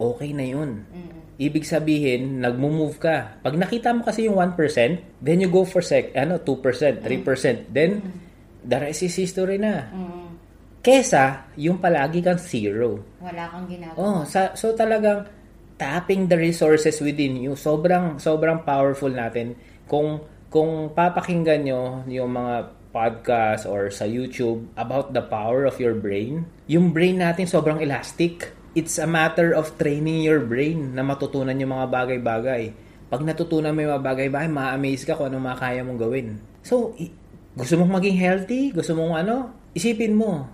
okay na yun. Ibig sabihin, nagmo-move ka. Pag nakita mo kasi yung 1%, then you go for 2%, 3%, then the rest is history na. Kesa yung palagi kang 0. Wala kang ginagawa. Oh, so talagang tapping the resources within you. Sobrang powerful natin kung papakinggan nyo yung mga podcast or sa YouTube about the power of your brain, yung brain natin sobrang elastic. It's a matter of training your brain na matutunan yung mga bagay-bagay. Pag natutunan mo yung mga bagay-bagay, ma-amaze ka kung ano makaya mong gawin. So, gusto mong maging healthy? Gusto mong Isipin mo.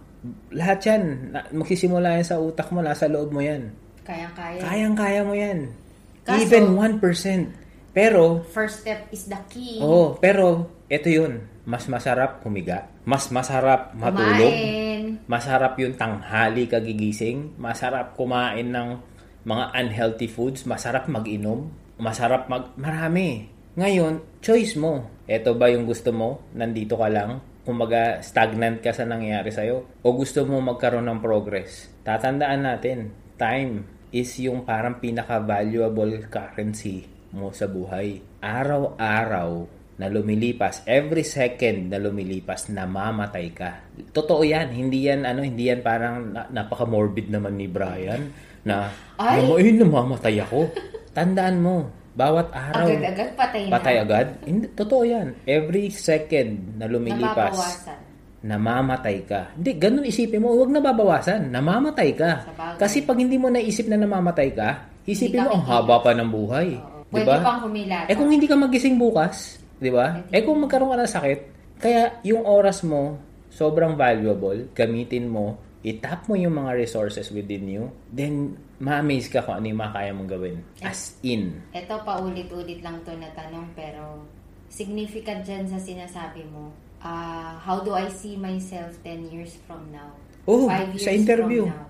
Lahat yan. Magsisimula yan sa utak mo. Nasa loob mo yan. Kayang-kaya. Kayang-kaya mo yan. Kaso, even 1%. Pero first step is the key. Oh, pero ito 'yun. Mas masarap humiga, mas masarap matulog. Kumain. Masarap 'yung tanghali kagigising, masarap kumain ng mga unhealthy foods, masarap mag-inom, masarap marami. Ngayon, choice mo. Ito ba 'yung gusto mo? Nandito ka lang, kumaga stagnant ka sa nangyayari sa iyo, o gusto mo magkaroon ng progress? Tatandaan natin, time is 'yung parang pinaka-valuable currency mo sa buhay. Araw-araw na lumilipas, every second na lumilipas, namamatay ka. Totoo yan. Hindi yan parang napaka-morbid naman ni Brian na namamatay ako. Tandaan mo, bawat araw. Agad-agad patay agad. Totoo yan. Every second na lumilipas, namamatay ka. Hindi, ganun isipin mo. Huwag nababawasan. Namamatay ka. Kasi pag hindi mo naisip na namamatay ka, isipin mo, ang haba pa ng buhay. Oo. Diba? Pwede pang humila. Kung hindi ka magising bukas, di ba? Kung magkaroon ka ng sakit, kaya yung oras mo, sobrang valuable, gamitin mo, itap mo yung mga resources within you, then ma-amaze ka kung ano yung makaya mong gawin. As in. Ito pa ulit-ulit lang to na tanong, pero significant dyan sa sinasabi mo, how do I see myself 10 years from now? Oh, 5 years sa interview. From now?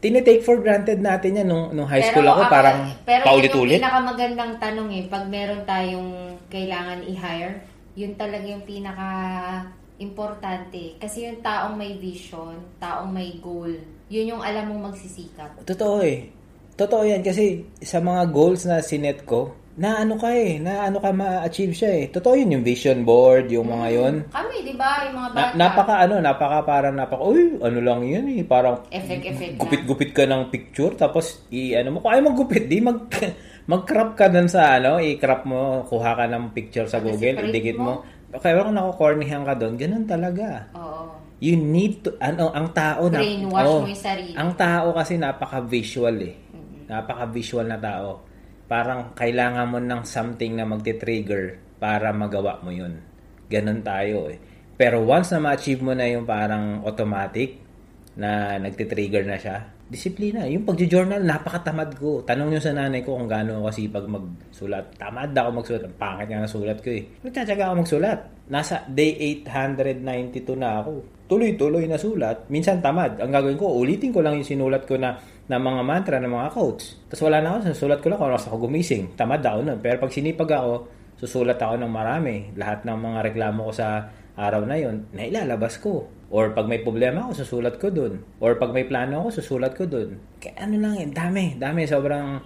Tinitake for granted natin yan nung high school ako, parang paulit-ulit. Pero yung pinakamagandang tanong pag meron tayong kailangan i-hire, yun talaga yung pinaka-importante. Kasi yung taong may vision, taong may goal, yun yung alam mong magsisikap. Totoo yan kasi sa mga goals na sinet ko, na ano ka ma-achieve siya Totoo yun, yung vision board, yung mga yun. Kami, di ba? Yung mga bata. Napaka, uy, ano lang yun Parang, effect gupit-gupit ka ng picture, tapos, kung ayaw maggupit, mag-crop ka dun sa, i-crop mo, kuha ka ng picture sa Google, digit mo. Kaya kung nakukornihan ka dun, ganun talaga. Oo. You need to, ang tao na, brainwash mo yung sarili. Ang tao kasi napaka-visual Napaka-visual na tao. Parang kailangan mo ng something na magti-trigger para magawa mo yun. Ganon tayo Pero once na ma-achieve mo na yung parang automatic na nagti-trigger na siya, disiplina. Yung pag-journal, napakatamad ko. Tanong nyo sa nanay ko kung gaano kasi pag magsulat. Tamad ako magsulat. Ang pangit nga nasulat ko Pero tsatsaga ako magsulat. Nasa day 892 na ako. Tuloy-tuloy na sulat. Minsan tamad. Ang gagawin ko, ulitin ko lang yung sinulat ko na mga mantra ng mga quotes. Tapos wala na ako, susulat ko lang kung ako gumising. Tamad ako nun. Pero pag sinipag ako, susulat ako ng marami. Lahat ng mga reklamo ko sa araw na yon, nailalabas ko. Or pag may problema ako, susulat ko dun. Or pag may plano ako, susulat ko dun. Kaya dami. Sobrang,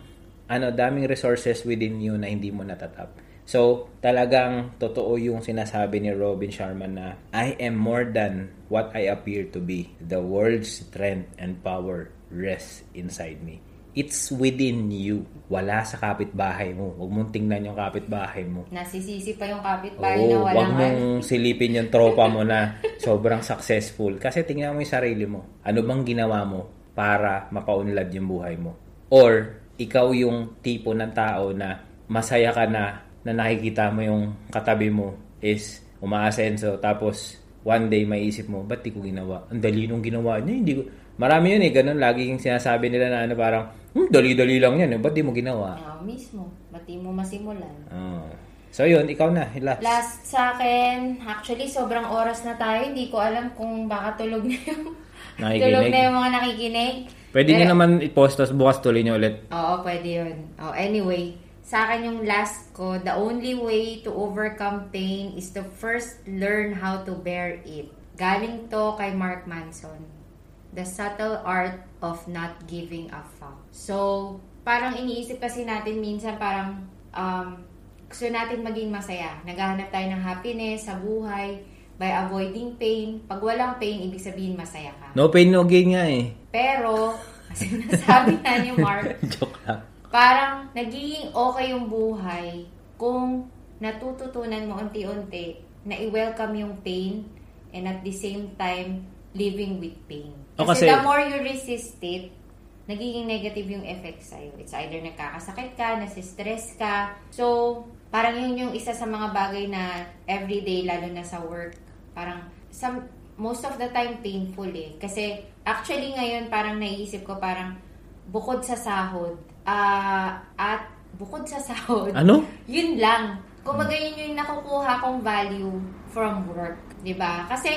daming resources within you na hindi mo natatap. So, talagang totoo yung sinasabi ni Robin Sharma na, I am more than what I appear to be. The world's strength and power rest inside me. It's within you. Wala sa kapitbahay mo. Huwag mong tingnan yung kapitbahay mo. Nasisisi pa yung kapitbahay na walang. Huwag mong silipin yung tropa mo na sobrang successful. Kasi tingnan mo yung sarili mo. Ano bang ginawa mo para mapaunlad yung buhay mo? Or, ikaw yung tipo ng tao na masaya ka na nakikita mo yung katabi mo is umaasenso. Tapos, one day may isip mo, ba't di ko ginawa? Ang dali nung ginawa niya. Hindi ko... Marami yun ganun. Laging sinasabi nila na parang, dali-dali lang yan Ba't di mo ginawa? Mismo. Ba't di mo masimulan? So yun, ikaw na. Last sa akin, actually sobrang oras na tayo. Hindi ko alam kung baka tulog na yung tulog na yung mga nakikinig. Pwede nyo naman i-post, bukas tuloy nyo ulit. Oo, pwede yun. Anyway, sa akin yung last ko, the only way to overcome pain is to first learn how to bear it. Galing to kay Mark Manson. The Subtle Art of Not Giving a F*ck. So, parang iniisip kasi natin minsan parang gusto natin maging masaya. Naghahanap tayo ng happiness sa buhay by avoiding pain. Pag walang pain, ibig sabihin masaya ka. No pain, no gain nga eh. Pero, kasi nasabi na ni Mark, joke lang. Parang nagiging okay yung buhay kung natututunan mo unti-unti na i-welcome yung pain and at the same time, living with pain. Kasi the more you resist it, nagiging negative yung effect sa'yo. It's either nakakasakit ka, nasistress ka. So, parang yun yung isa sa mga bagay na everyday, lalo na sa work. Parang most of the time painful eh. Kasi actually ngayon parang naiisip ko parang bukod sa sahod, ano? Yun lang. Kumbaga yun yung nakukuha kong value from work. Diba? Kasi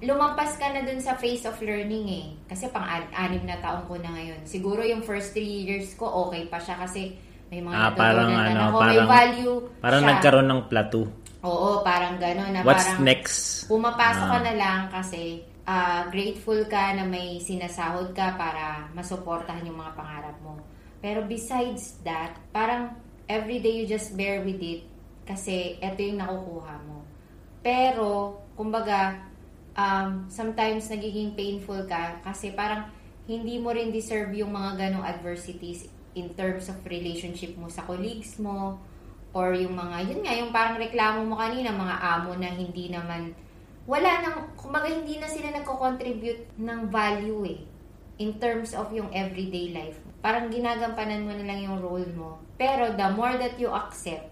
lumampas ka na dun sa phase of learning eh. Kasi pang-anim na taon ko na ngayon. Siguro yung first 3 years ko okay pa siya kasi may mga natutunan na ako. May value parang siya. Nagkaroon ng plateau. Oo, parang gano'n. Na what's parang next? Pumapasok ka na lang kasi grateful ka na may sinasahod ka para masuportahan yung mga pangarap mo. Pero besides that, parang everyday you just bear with it kasi eto yung nakukuha mo. Pero, kumbaga, sometimes nagiging painful ka kasi parang hindi mo rin deserve yung mga ganong adversities in terms of relationship mo sa colleagues mo or yung mga, yun nga, yung parang reklamo mo kanina, mga amo na hindi naman, wala nang, kumbaga hindi na sila nagko-contribute ng value eh in terms of yung everyday life. Parang ginagampanan mo na lang yung role mo. Pero the more that you accept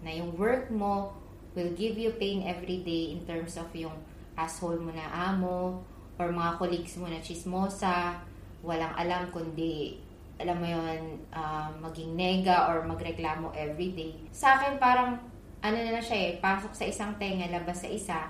na yung work mo will give you pain every day in terms of yung asshole mo na amo or mga colleagues mo na chismosa, walang alam kundi alam mo yun, maging nega or magreklamo everyday. Sa akin parang ano na siya eh, pasok sa isang tenga, labas sa isa,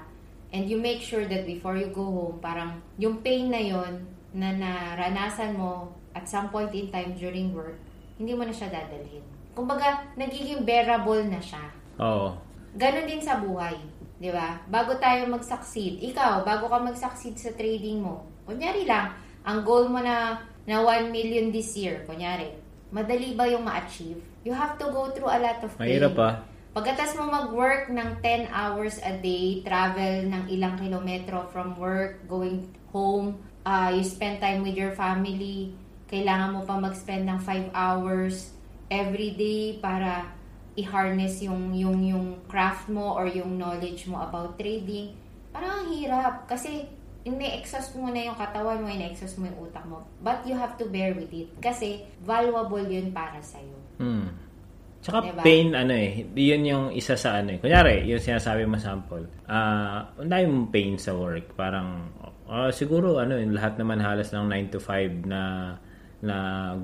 and you make sure that before you go home parang yung pain na yun na naranasan mo at some point in time during work, hindi mo na siya dadalhin. Kumbaga, nagiging bearable na siya. Oo. Ganon din sa buhay. Diba? Bago tayo mag-succeed, ikaw, bago ka mag-succeed sa trading mo, kunyari lang, ang goal mo na 1 million this year, kunyari, madali ba yung ma-achieve? You have to go through a lot of pain. Mahirap pa. Pagkatas mo mag-work ng 10 hours a day, travel ng ilang kilometro from work, going home, you spend time with your family, kailangan mo pa mag-spend ng 5 hours every day para i-harness yung craft mo or yung knowledge mo about trading, parang ang hirap. Kasi, ine-exhaust mo na yung katawan mo, ine-exhaust mo yung utak mo. But you have to bear with it. Kasi, valuable yun para sa'yo. Hmm. Tsaka diba? Pain, ano eh. Yun yung isa sa ano eh. Kunyari, yung sinasabi mo sample. Ang dami mong pain sa work. Parang, siguro, ano, lahat naman halos ng 9 to 5 na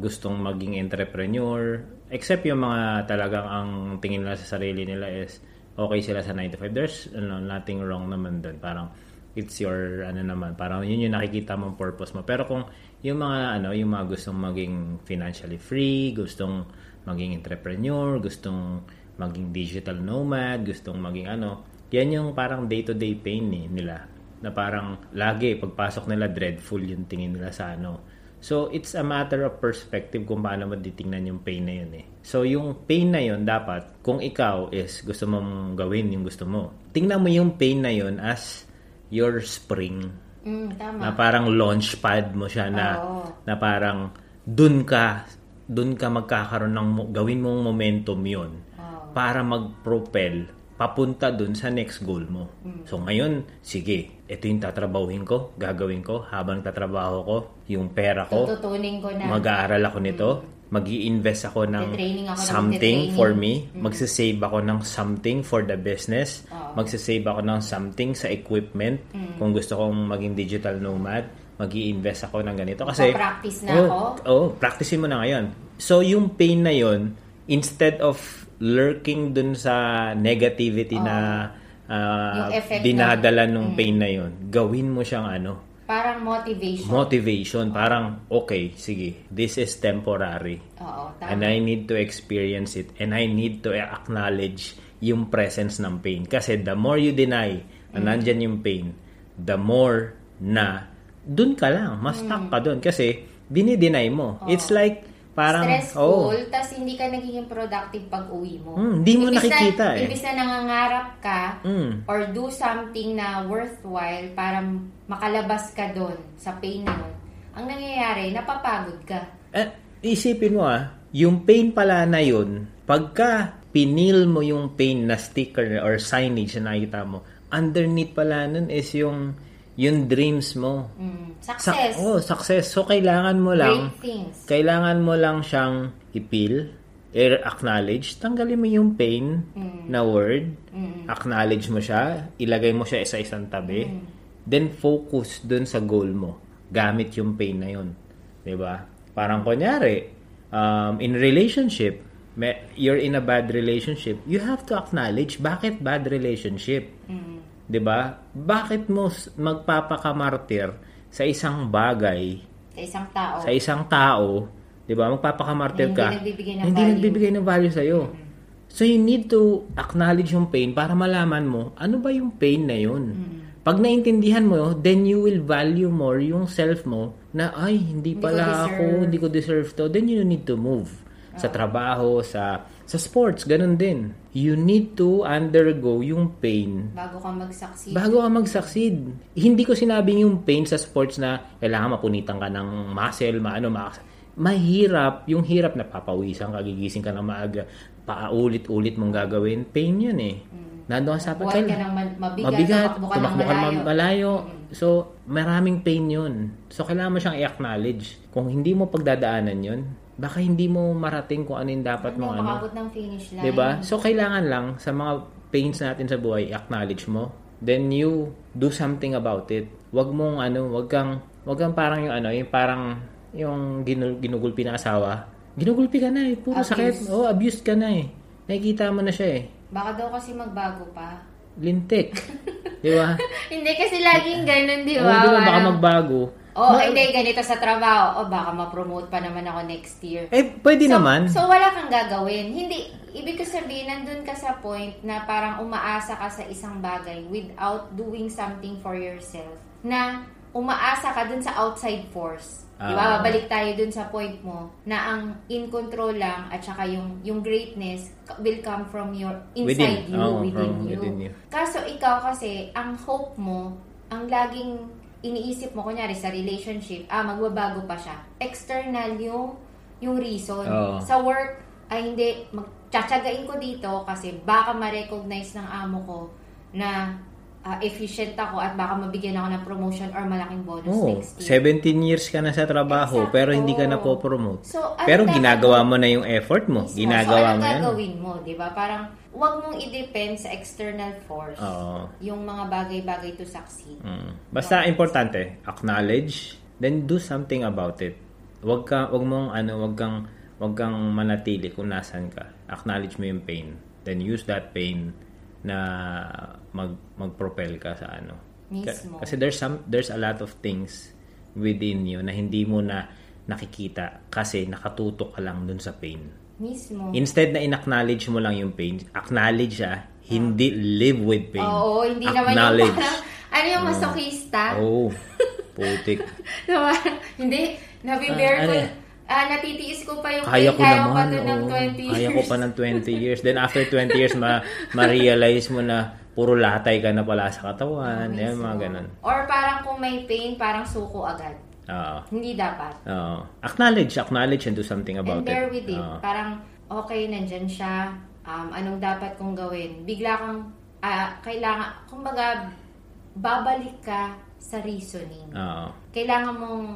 gustong maging entrepreneur. Except yung mga talagang ang tingin nila sa sarili nila is okay sila sa 9 to 5. There's nothing wrong naman doon. Parang it's your parang yun yung nakikita mong purpose mo. Pero kung yung mga yung mga gustong maging financially free, gustong maging entrepreneur, gustong maging digital nomad, gustong maging yan yung parang day-to-day pain nila. Na parang lagi pagpasok nila dreadful yung tingin nila sa So, it's a matter of perspective kung paano mo titingnan yung pain na yun eh. So, yung pain na yun dapat, kung ikaw is gusto mong gawin yung gusto mo, tingnan mo yung pain na yun as your spring. Tama. Na parang launch pad mo siya na parang dun ka magkakaroon ng gawin mong momentum yun para mag-propel papunta dun sa next goal mo. So, ngayon, sige, ito yung tatrabahuhin ko, gagawin ko, habang tatrabaho ko, yung pera ko, tututunin ko na, mag-aaral ako nito, mag-i-invest ako ng something for me, magsasave ako ng something for the business, magsasave ako ng something sa equipment, kung gusto kong maging digital nomad, mag-i-invest ako ng ganito. Kasi, practice na ako. Oo, practice mo na ngayon. So, yung pain na yun, instead of lurking dun sa negativity na dinadala nung pain na yun, gawin mo siyang Parang motivation. Motivation. Parang, okay, sige, this is temporary. Oo, tama. And I need to experience it. And I need to acknowledge yung presence ng pain. Kasi the more you deny na nandyan yung pain, the more na dun ka lang. Mas stuck ka dun. Kasi dinideny mo. Oo. It's like, parang, stressful, tas hindi ka nagiging productive pag uwi mo. Hindi mo nakikita na, eh. Ibig na nangangarap ka or do something na worthwhile para makalabas ka doon sa pain mo. Ang nangyayari, napapagod ka. Eh, isipin mo yung pain pala na yun, pagka pinil mo yung pain na sticker or signage na nakita mo, underneath pala nun is yung dreams mo. Success. Success. So, kailangan mo lang siyang ipil, acknowledge, tanggalin mo yung pain na word, acknowledge mo siya, ilagay mo siya isa-isang tabi, then focus dun sa goal mo. Gamit yung pain na yun. Diba? Parang kunyari, in relationship, you're in a bad relationship, you have to acknowledge, bakit bad relationship? Diba? Bakit mo magpapakamartir sa isang bagay, sa isang tao, diba? Magpapakamartir ka, hindi nagbibigay ng value sa'yo. So, you need to acknowledge yung pain para malaman mo, ano ba yung pain na yun? Pag naintindihan mo, then you will value more yung self mo na, ay, hindi ko deserve to. Then you need to move. Sa trabaho, sa sports, ganun din. You need to undergo yung pain bago ka mag-succeed. Hindi ko sinabing yung pain sa sports na kailangan mapunitan ka ng muscle, mahirap. Yung hirap na papawisan, kagigising ka ng maaga, paulit-ulit mong gagawin. Pain yun eh. Nandun ka sa patkal. Mabigat, tumakbo ka ng malayo. So, maraming pain yun. So, kailangan mo siyang i-acknowledge. Kung hindi mo pagdadaanan yun, baka hindi mo marating kung ano yung dapat mong makabot ng finish line. Diba? So, kailangan lang sa mga pains natin sa buhay, i-acknowledge mo. Then, you do something about it. Wag kang parang yung ginugulpi na asawa. Ginugulpi ka na eh. Puro sakit. Abused ka na eh. Nakikita mo na siya eh. Baka daw kasi magbago pa. Lintik. Diba? Hindi kasi laging ganun, diba? Hindi baka magbago. Hindi, ganito sa trabaho. Baka ma-promote pa naman ako next year. Eh, pwede naman. So, wala kang gagawin. Hindi, ibig ko sabihin, nandun ka sa point na parang umaasa ka sa isang bagay without doing something for yourself. Na umaasa ka dun sa outside force. Diba? Babalik tayo dun sa point mo na ang in control lang at saka yung greatness will come from your within you. Kaso ikaw kasi, ang hope mo, ang laging iniisip mo, kunyari sa relationship, magbabago pa siya. External yung reason. Sa work, hindi, magtsatsagain ko dito kasi baka ma-recognize ng amo ko na efficient ako at baka mabigyan ako ng promotion or malaking bonus next year. 17 years ka na sa trabaho, exacto. Pero hindi ka na po-promote. So, pero ginagawa mo na yung effort mo. Mismo. Ginagawa mo yan. So, anong gagawin mo, diba? Parang, huwag mong i-depend sa external force yung mga bagay-bagay to succeed. Basta, importante, acknowledge, then do something about it. Huwag kang manatili kung nasan ka. Acknowledge mo yung pain. Then use that pain na mag-propel ka sa ano. Mismo. Kasi there's a lot of things within you na hindi mo na nakikita kasi nakatutok ka lang dun sa pain. Mismo. Instead na in-acknowledge mo lang yung pain, acknowledge hindi live with pain. Oo, hindi naman yung parang, ano yung masochista? Putik. Diba? Hindi, nabibear ko natitiis ko pa yung kaya ko pa ng 20 years. Kaya ko pa ng 20 years. Then after 20 years, ma-realize mo na puro latay ka na pala sa katawan. Mga ganun. Or parang kung may pain, parang suko agad. Hindi dapat. Acknowledge and do something about it. And bear with it. Parang, okay, nandyan siya. Anong dapat kong gawin? Bigla kang, kailangan, kumbaga, babalik ka sa reasoning. Kailangan mong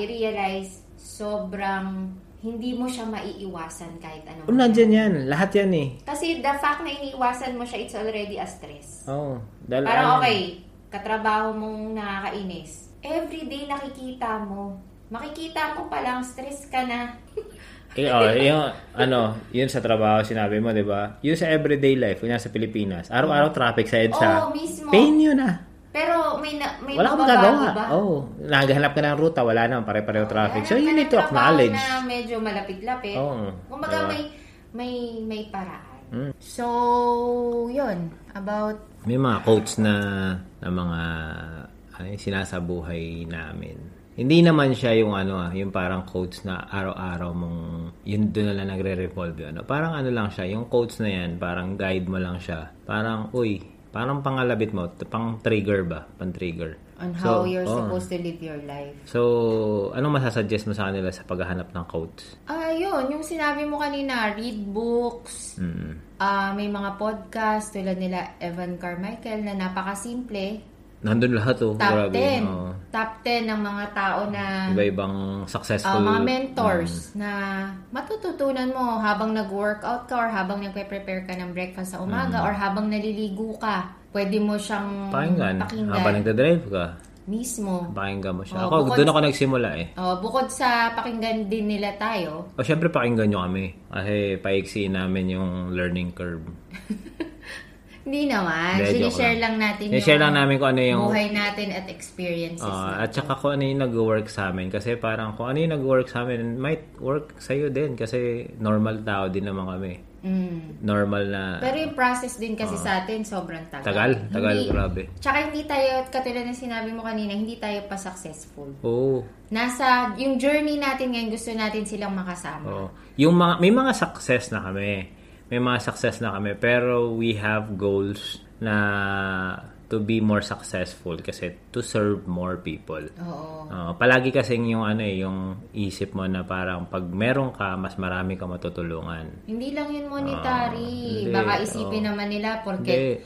i-realize sobrang hindi mo siya maiiwasan kahit ano. Nandiyan yan. Lahat yan eh. Kasi the fact na iniiwasan mo siya, it's already a stress. Parang okay, katrabaho mong nakakainis. Everyday nakikita mo. Makikita mo palang stress ka na. Yun sa trabaho sinabi mo, diba? Yun sa everyday life, yun sa Pilipinas. Araw-araw traffic sa EDSA. Mismo. Pain yun Pero may wala kang magagawa. Ba? Oh, naghahanap ka ng ruta, wala naman, pare-pareho traffic. So you need to acknowledge na medyo malapit-lapit. Oh, kumbaga may paraan. Mm. So, 'yun, about may mga quotes na mga sinasabuhay namin. Hindi naman siya yung yung parang quotes na araw-araw mong yun doon na lang nagre-revolve yun. Parang lang siya, yung quotes na yan, parang guide mo lang siya. Parang, uy, parang pangalabit mo, pang-trigger ba? Pang-trigger. On how you're supposed to live your life. So, anong masasuggest mo sa kanila sa paghahanap ng quotes? Yun, yung sinabi mo kanina, read books, may mga podcast tulad nila Evan Carmichael na napakasimple. Nandun lahat Top 10. Top 10 ng mga tao na iba-ibang successful mga mentors na matututunan mo habang nag-workout ka or habang nagpe-prepare ka ng breakfast sa umaga or habang naliligo ka. Pwede mo siyang pakinggan. Habang nagda-drive ka. Mismo. Pakinggan mo siya. Ako, doon ako nagsimula bukod sa pakinggan din nila tayo. Siyempre pakinggan nyo kami. Kasi paiksi namin yung learning curve. Hindi naman. Sinishare lang natin kung ano yung buhay natin at experiences natin. At saka kung ano yung nag-work sa amin. Kasi parang kung ano yung nag-work sa amin, might work sa'yo din. Kasi normal tao din naman kami. Normal na... Pero yung process din kasi sa atin, sobrang tagal. Tagal, grabe. Tsaka hindi tayo, katulad na sinabi mo kanina, hindi tayo pa successful. Oo. Nasa, yung journey natin ngayon, gusto natin silang makasama. Yung may mga success na kami. May mga success na kami, pero we have goals na to be more successful kasi to serve more people. Palagi kasing yung isip mo na parang pag meron ka, mas marami ka matutulungan. Hindi lang yun monetary. Baka isipin naman nila porque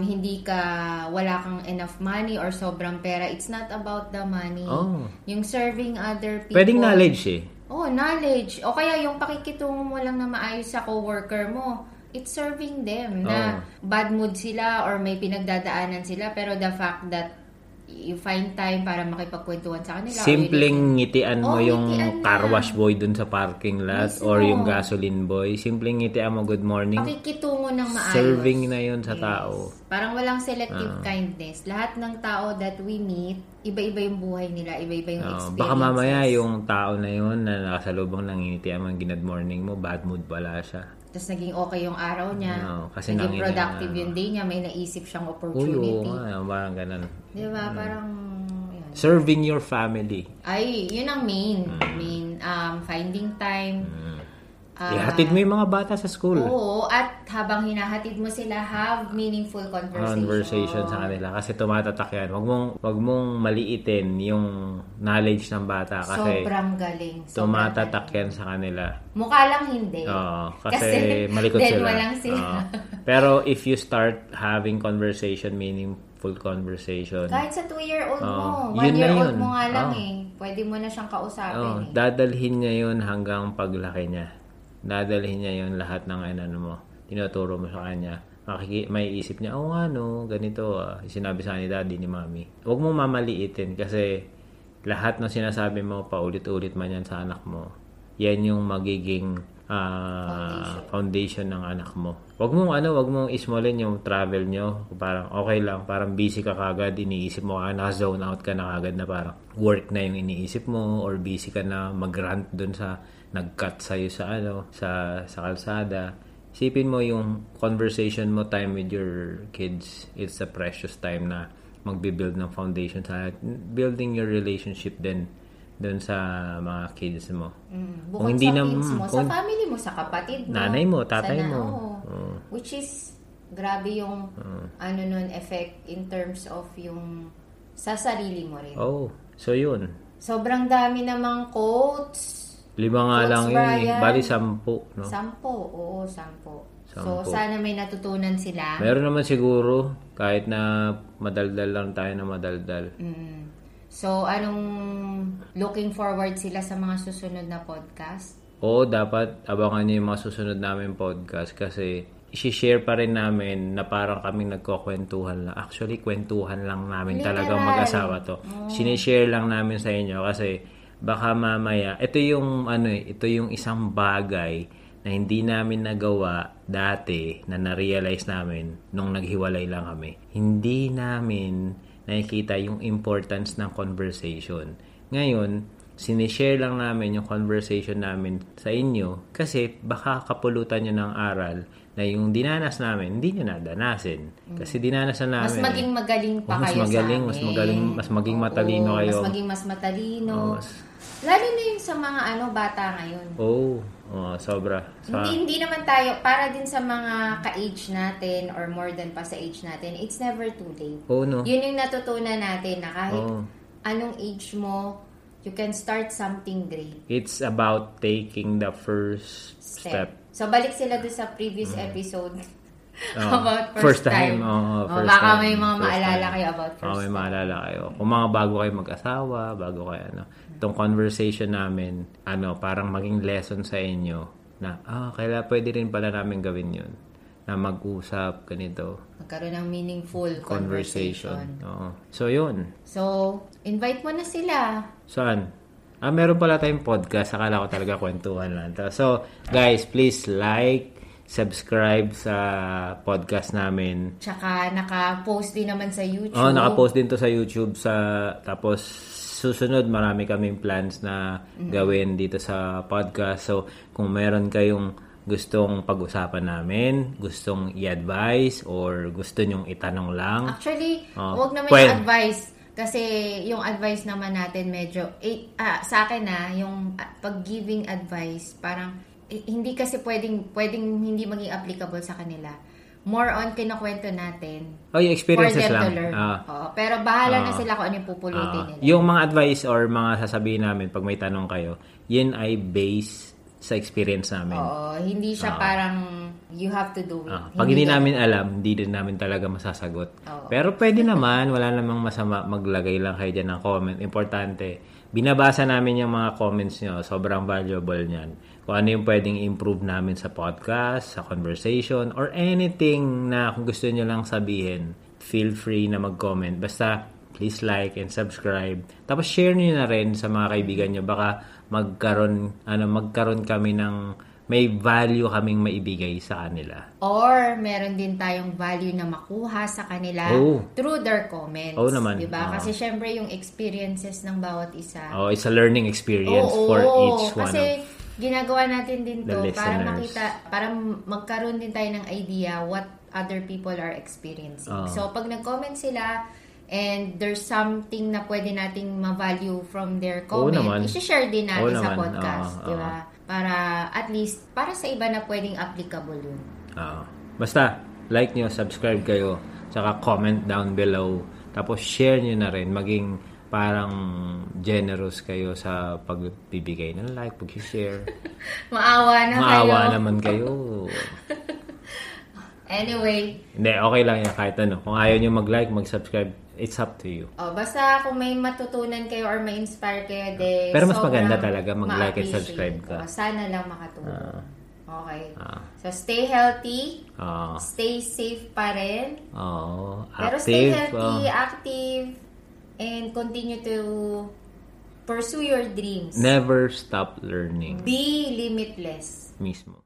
hindi ka, wala kang enough money or sobrang pera. It's not about the money. Yung serving other people. Pwedeng knowledge knowledge. O kaya yung pakikitungo mo lang na maayos sa coworker mo, it's serving them na bad mood sila or may pinagdadaanan sila, pero the fact that you find time para makipagkwentuhan sa kanila. Simpleng ngitian mo yung car wash boy dun sa parking lot or yung gasoline boy. Simpleng ngitian mo, good morning. Pakikitungo ng maayos. Serving na yun sa tao. Parang walang selective kindness. Lahat ng tao that we meet, iba-iba yung buhay nila, iba-iba yung experiences. Baka mamaya yung tao na yun na nakasalubong ng ngitian mo, good morning mo, bad mood pala siya. Tapos naging okay yung araw niya. Kasi naging productive yung day niya. May naisip siyang opportunity. Parang ganun. Diba? Parang... Yun. Serving your family. Ay, yun ang main. Finding time. Ihatid mo yung mga bata sa school. Oo. At habang hinahatid mo sila, have meaningful conversation sa kanila. Kasi tumatatak yan. Wag mong maliitin yung knowledge ng bata. Kasi sobrang galing. Tumatatak yan sa kanila. Mukha lang hindi. Kasi malikot sila. Walang sila. Pero if you start having conversation, meaningful conversation. Kahit sa 2-year-old mo. 1-year-old mo nga lang pwede mo na siyang kausapin. Dadalhin niya yun hanggang paglaki niya. Dadalhin niya yung lahat ng mo. Tinuturo mo sa kanya. May isip niya, ganito. Sinabi sa ni Daddy, ni Mommy. Huwag mong mamaliitin kasi lahat ng sinasabi mo, paulit-ulit man yan sa anak mo. Yan yung magiging foundation ng anak mo. Huwag mong ismolin yung travel nyo. Parang okay lang, parang busy ka kagad, iniisip mo, naka-zone out ka na kagad na parang work na yung iniisip mo or busy ka na mag-rant dun sa nag-cut sa'yo sa kalsada. Isipin mo yung conversation mo, time with your kids. It's a precious time na magbibuild ng foundation sa building your relationship din doon sa mga kids mo. Bukod hindi sa kids mo, sa family mo, sa kapatid mo, nanay mo, tatay mo. Which is, grabe yung effect in terms of yung sa sarili mo rin. So yun. Sobrang dami namang quotes. 5 nga lang yun. Bali 10, no? 10, oo, 10. So, sana may natutunan sila. Meron naman siguro, kahit na madaldal lang tayo na madaldal. So, anong looking forward sila sa mga susunod na podcast? Dapat abangan nyo yung mga susunod namin podcast kasi i-share pa rin namin na parang kaming nagkukwentuhan lang. Actually, kwentuhan lang namin talagang mag-asawa to. Sinishare lang namin sa inyo kasi baka mamaya, ito yung isang bagay na hindi namin nagawa dati na na-realize namin nung naghiwalay lang kami. Hindi namin nakikita yung importance ng conversation. Ngayon, sinishare lang namin yung conversation namin sa inyo kasi baka kapulutan nyo ng aral na yung dinanas namin, hindi nyo nadanasin. Kasi dinanas na namin. Mas maging magaling pa kayo sa amin. Mas maging matalino kayo. Mas maging matalino. Oh, lalo na yung sa mga bata ngayon. Sobra. Hindi naman tayo, para din sa mga ka-age natin or more than pa sa age natin, it's never too late. Yun yung natutunan natin na kahit anong age mo, you can start something great. It's about taking the first step. So, balik sila doon sa previous episode about first time. Baka may mga maalala kayo about first time. May maalala kayo. Kung mga bago kayo mag-asawa, bago kayo itong conversation namin, parang maging lesson sa inyo na, kaya pwede rin pala namin gawin yun. Na mag-usap, ganito. Magkaroon ng meaningful conversation. Oo. So, yun. So, invite mo na sila. Saan? Meron pala tayong podcast. Akala ko talaga kwentuhan lang. So, guys, please like, subscribe sa podcast namin. Tsaka, naka-post din naman sa YouTube. Naka-post din to sa YouTube. Tapos, susunod, marami kaming plans na gawin dito sa podcast. So, kung meron kayong gustong pag-usapan namin, gustong i-advise, or gusto nyong itanong lang. Actually, huwag naman yung advice. Kasi yung advice naman natin medyo, sa akin yung pag-giving advice, parang hindi kasi pwedeng hindi maging applicable sa kanila. More on kinukwento natin. Yung experiences lang. Pero bahala na sila kung ano yung pupulutin nila. Yung mga advice or mga sasabihin namin pag may tanong kayo, yun ay based sa experience namin. Hindi siya parang you have to do it. Pag hindi namin alam, hindi din namin talaga masasagot. Pero pwede naman, wala namang masama, maglagay lang kayo dyan ng comment. Importante, binabasa namin yung mga comments nyo. Sobrang valuable niyan. Kung ano yung pwedeng improve namin sa podcast, sa conversation, or anything na kung gusto nyo lang sabihin, feel free na mag-comment. Basta, please like and subscribe. Tapos, share nyo na rin sa mga kaibigan nyo. Baka magkaroon kami ng may value kaming maibigay sa kanila. Or, meron din tayong value na makuha sa kanila through their comments. Naman. Diba? Kasi syempre, yung experiences ng bawat isa. It's a learning experience for each one of ginagawa natin din to para magkaroon din tayo ng idea what other people are experiencing. So, pag nag-comment sila and there's something na pwede nating ma-value from their comment, i-share din natin sa podcast. Diba? Para, at least, para sa iba na pwedeng applicable yun. Basta, like nyo, subscribe kayo, tsaka comment down below, tapos share nyo na rin, maging parang generous kayo sa pagbibigay ng like, pag-share. Maawa naman kayo. Anyway. Hindi, okay lang yan kahit ano. Kung ayaw nyo mag-like, mag-subscribe, it's up to you. Basta kung may matutunan kayo or may inspire kayo, pero mas maganda talaga mag-like and subscribe ka. Sana lang makatulong. Okay. So, stay healthy. Stay safe pa rin. Pero stay healthy, active. And continue to pursue your dreams. Never stop learning. Be limitless. Mismo.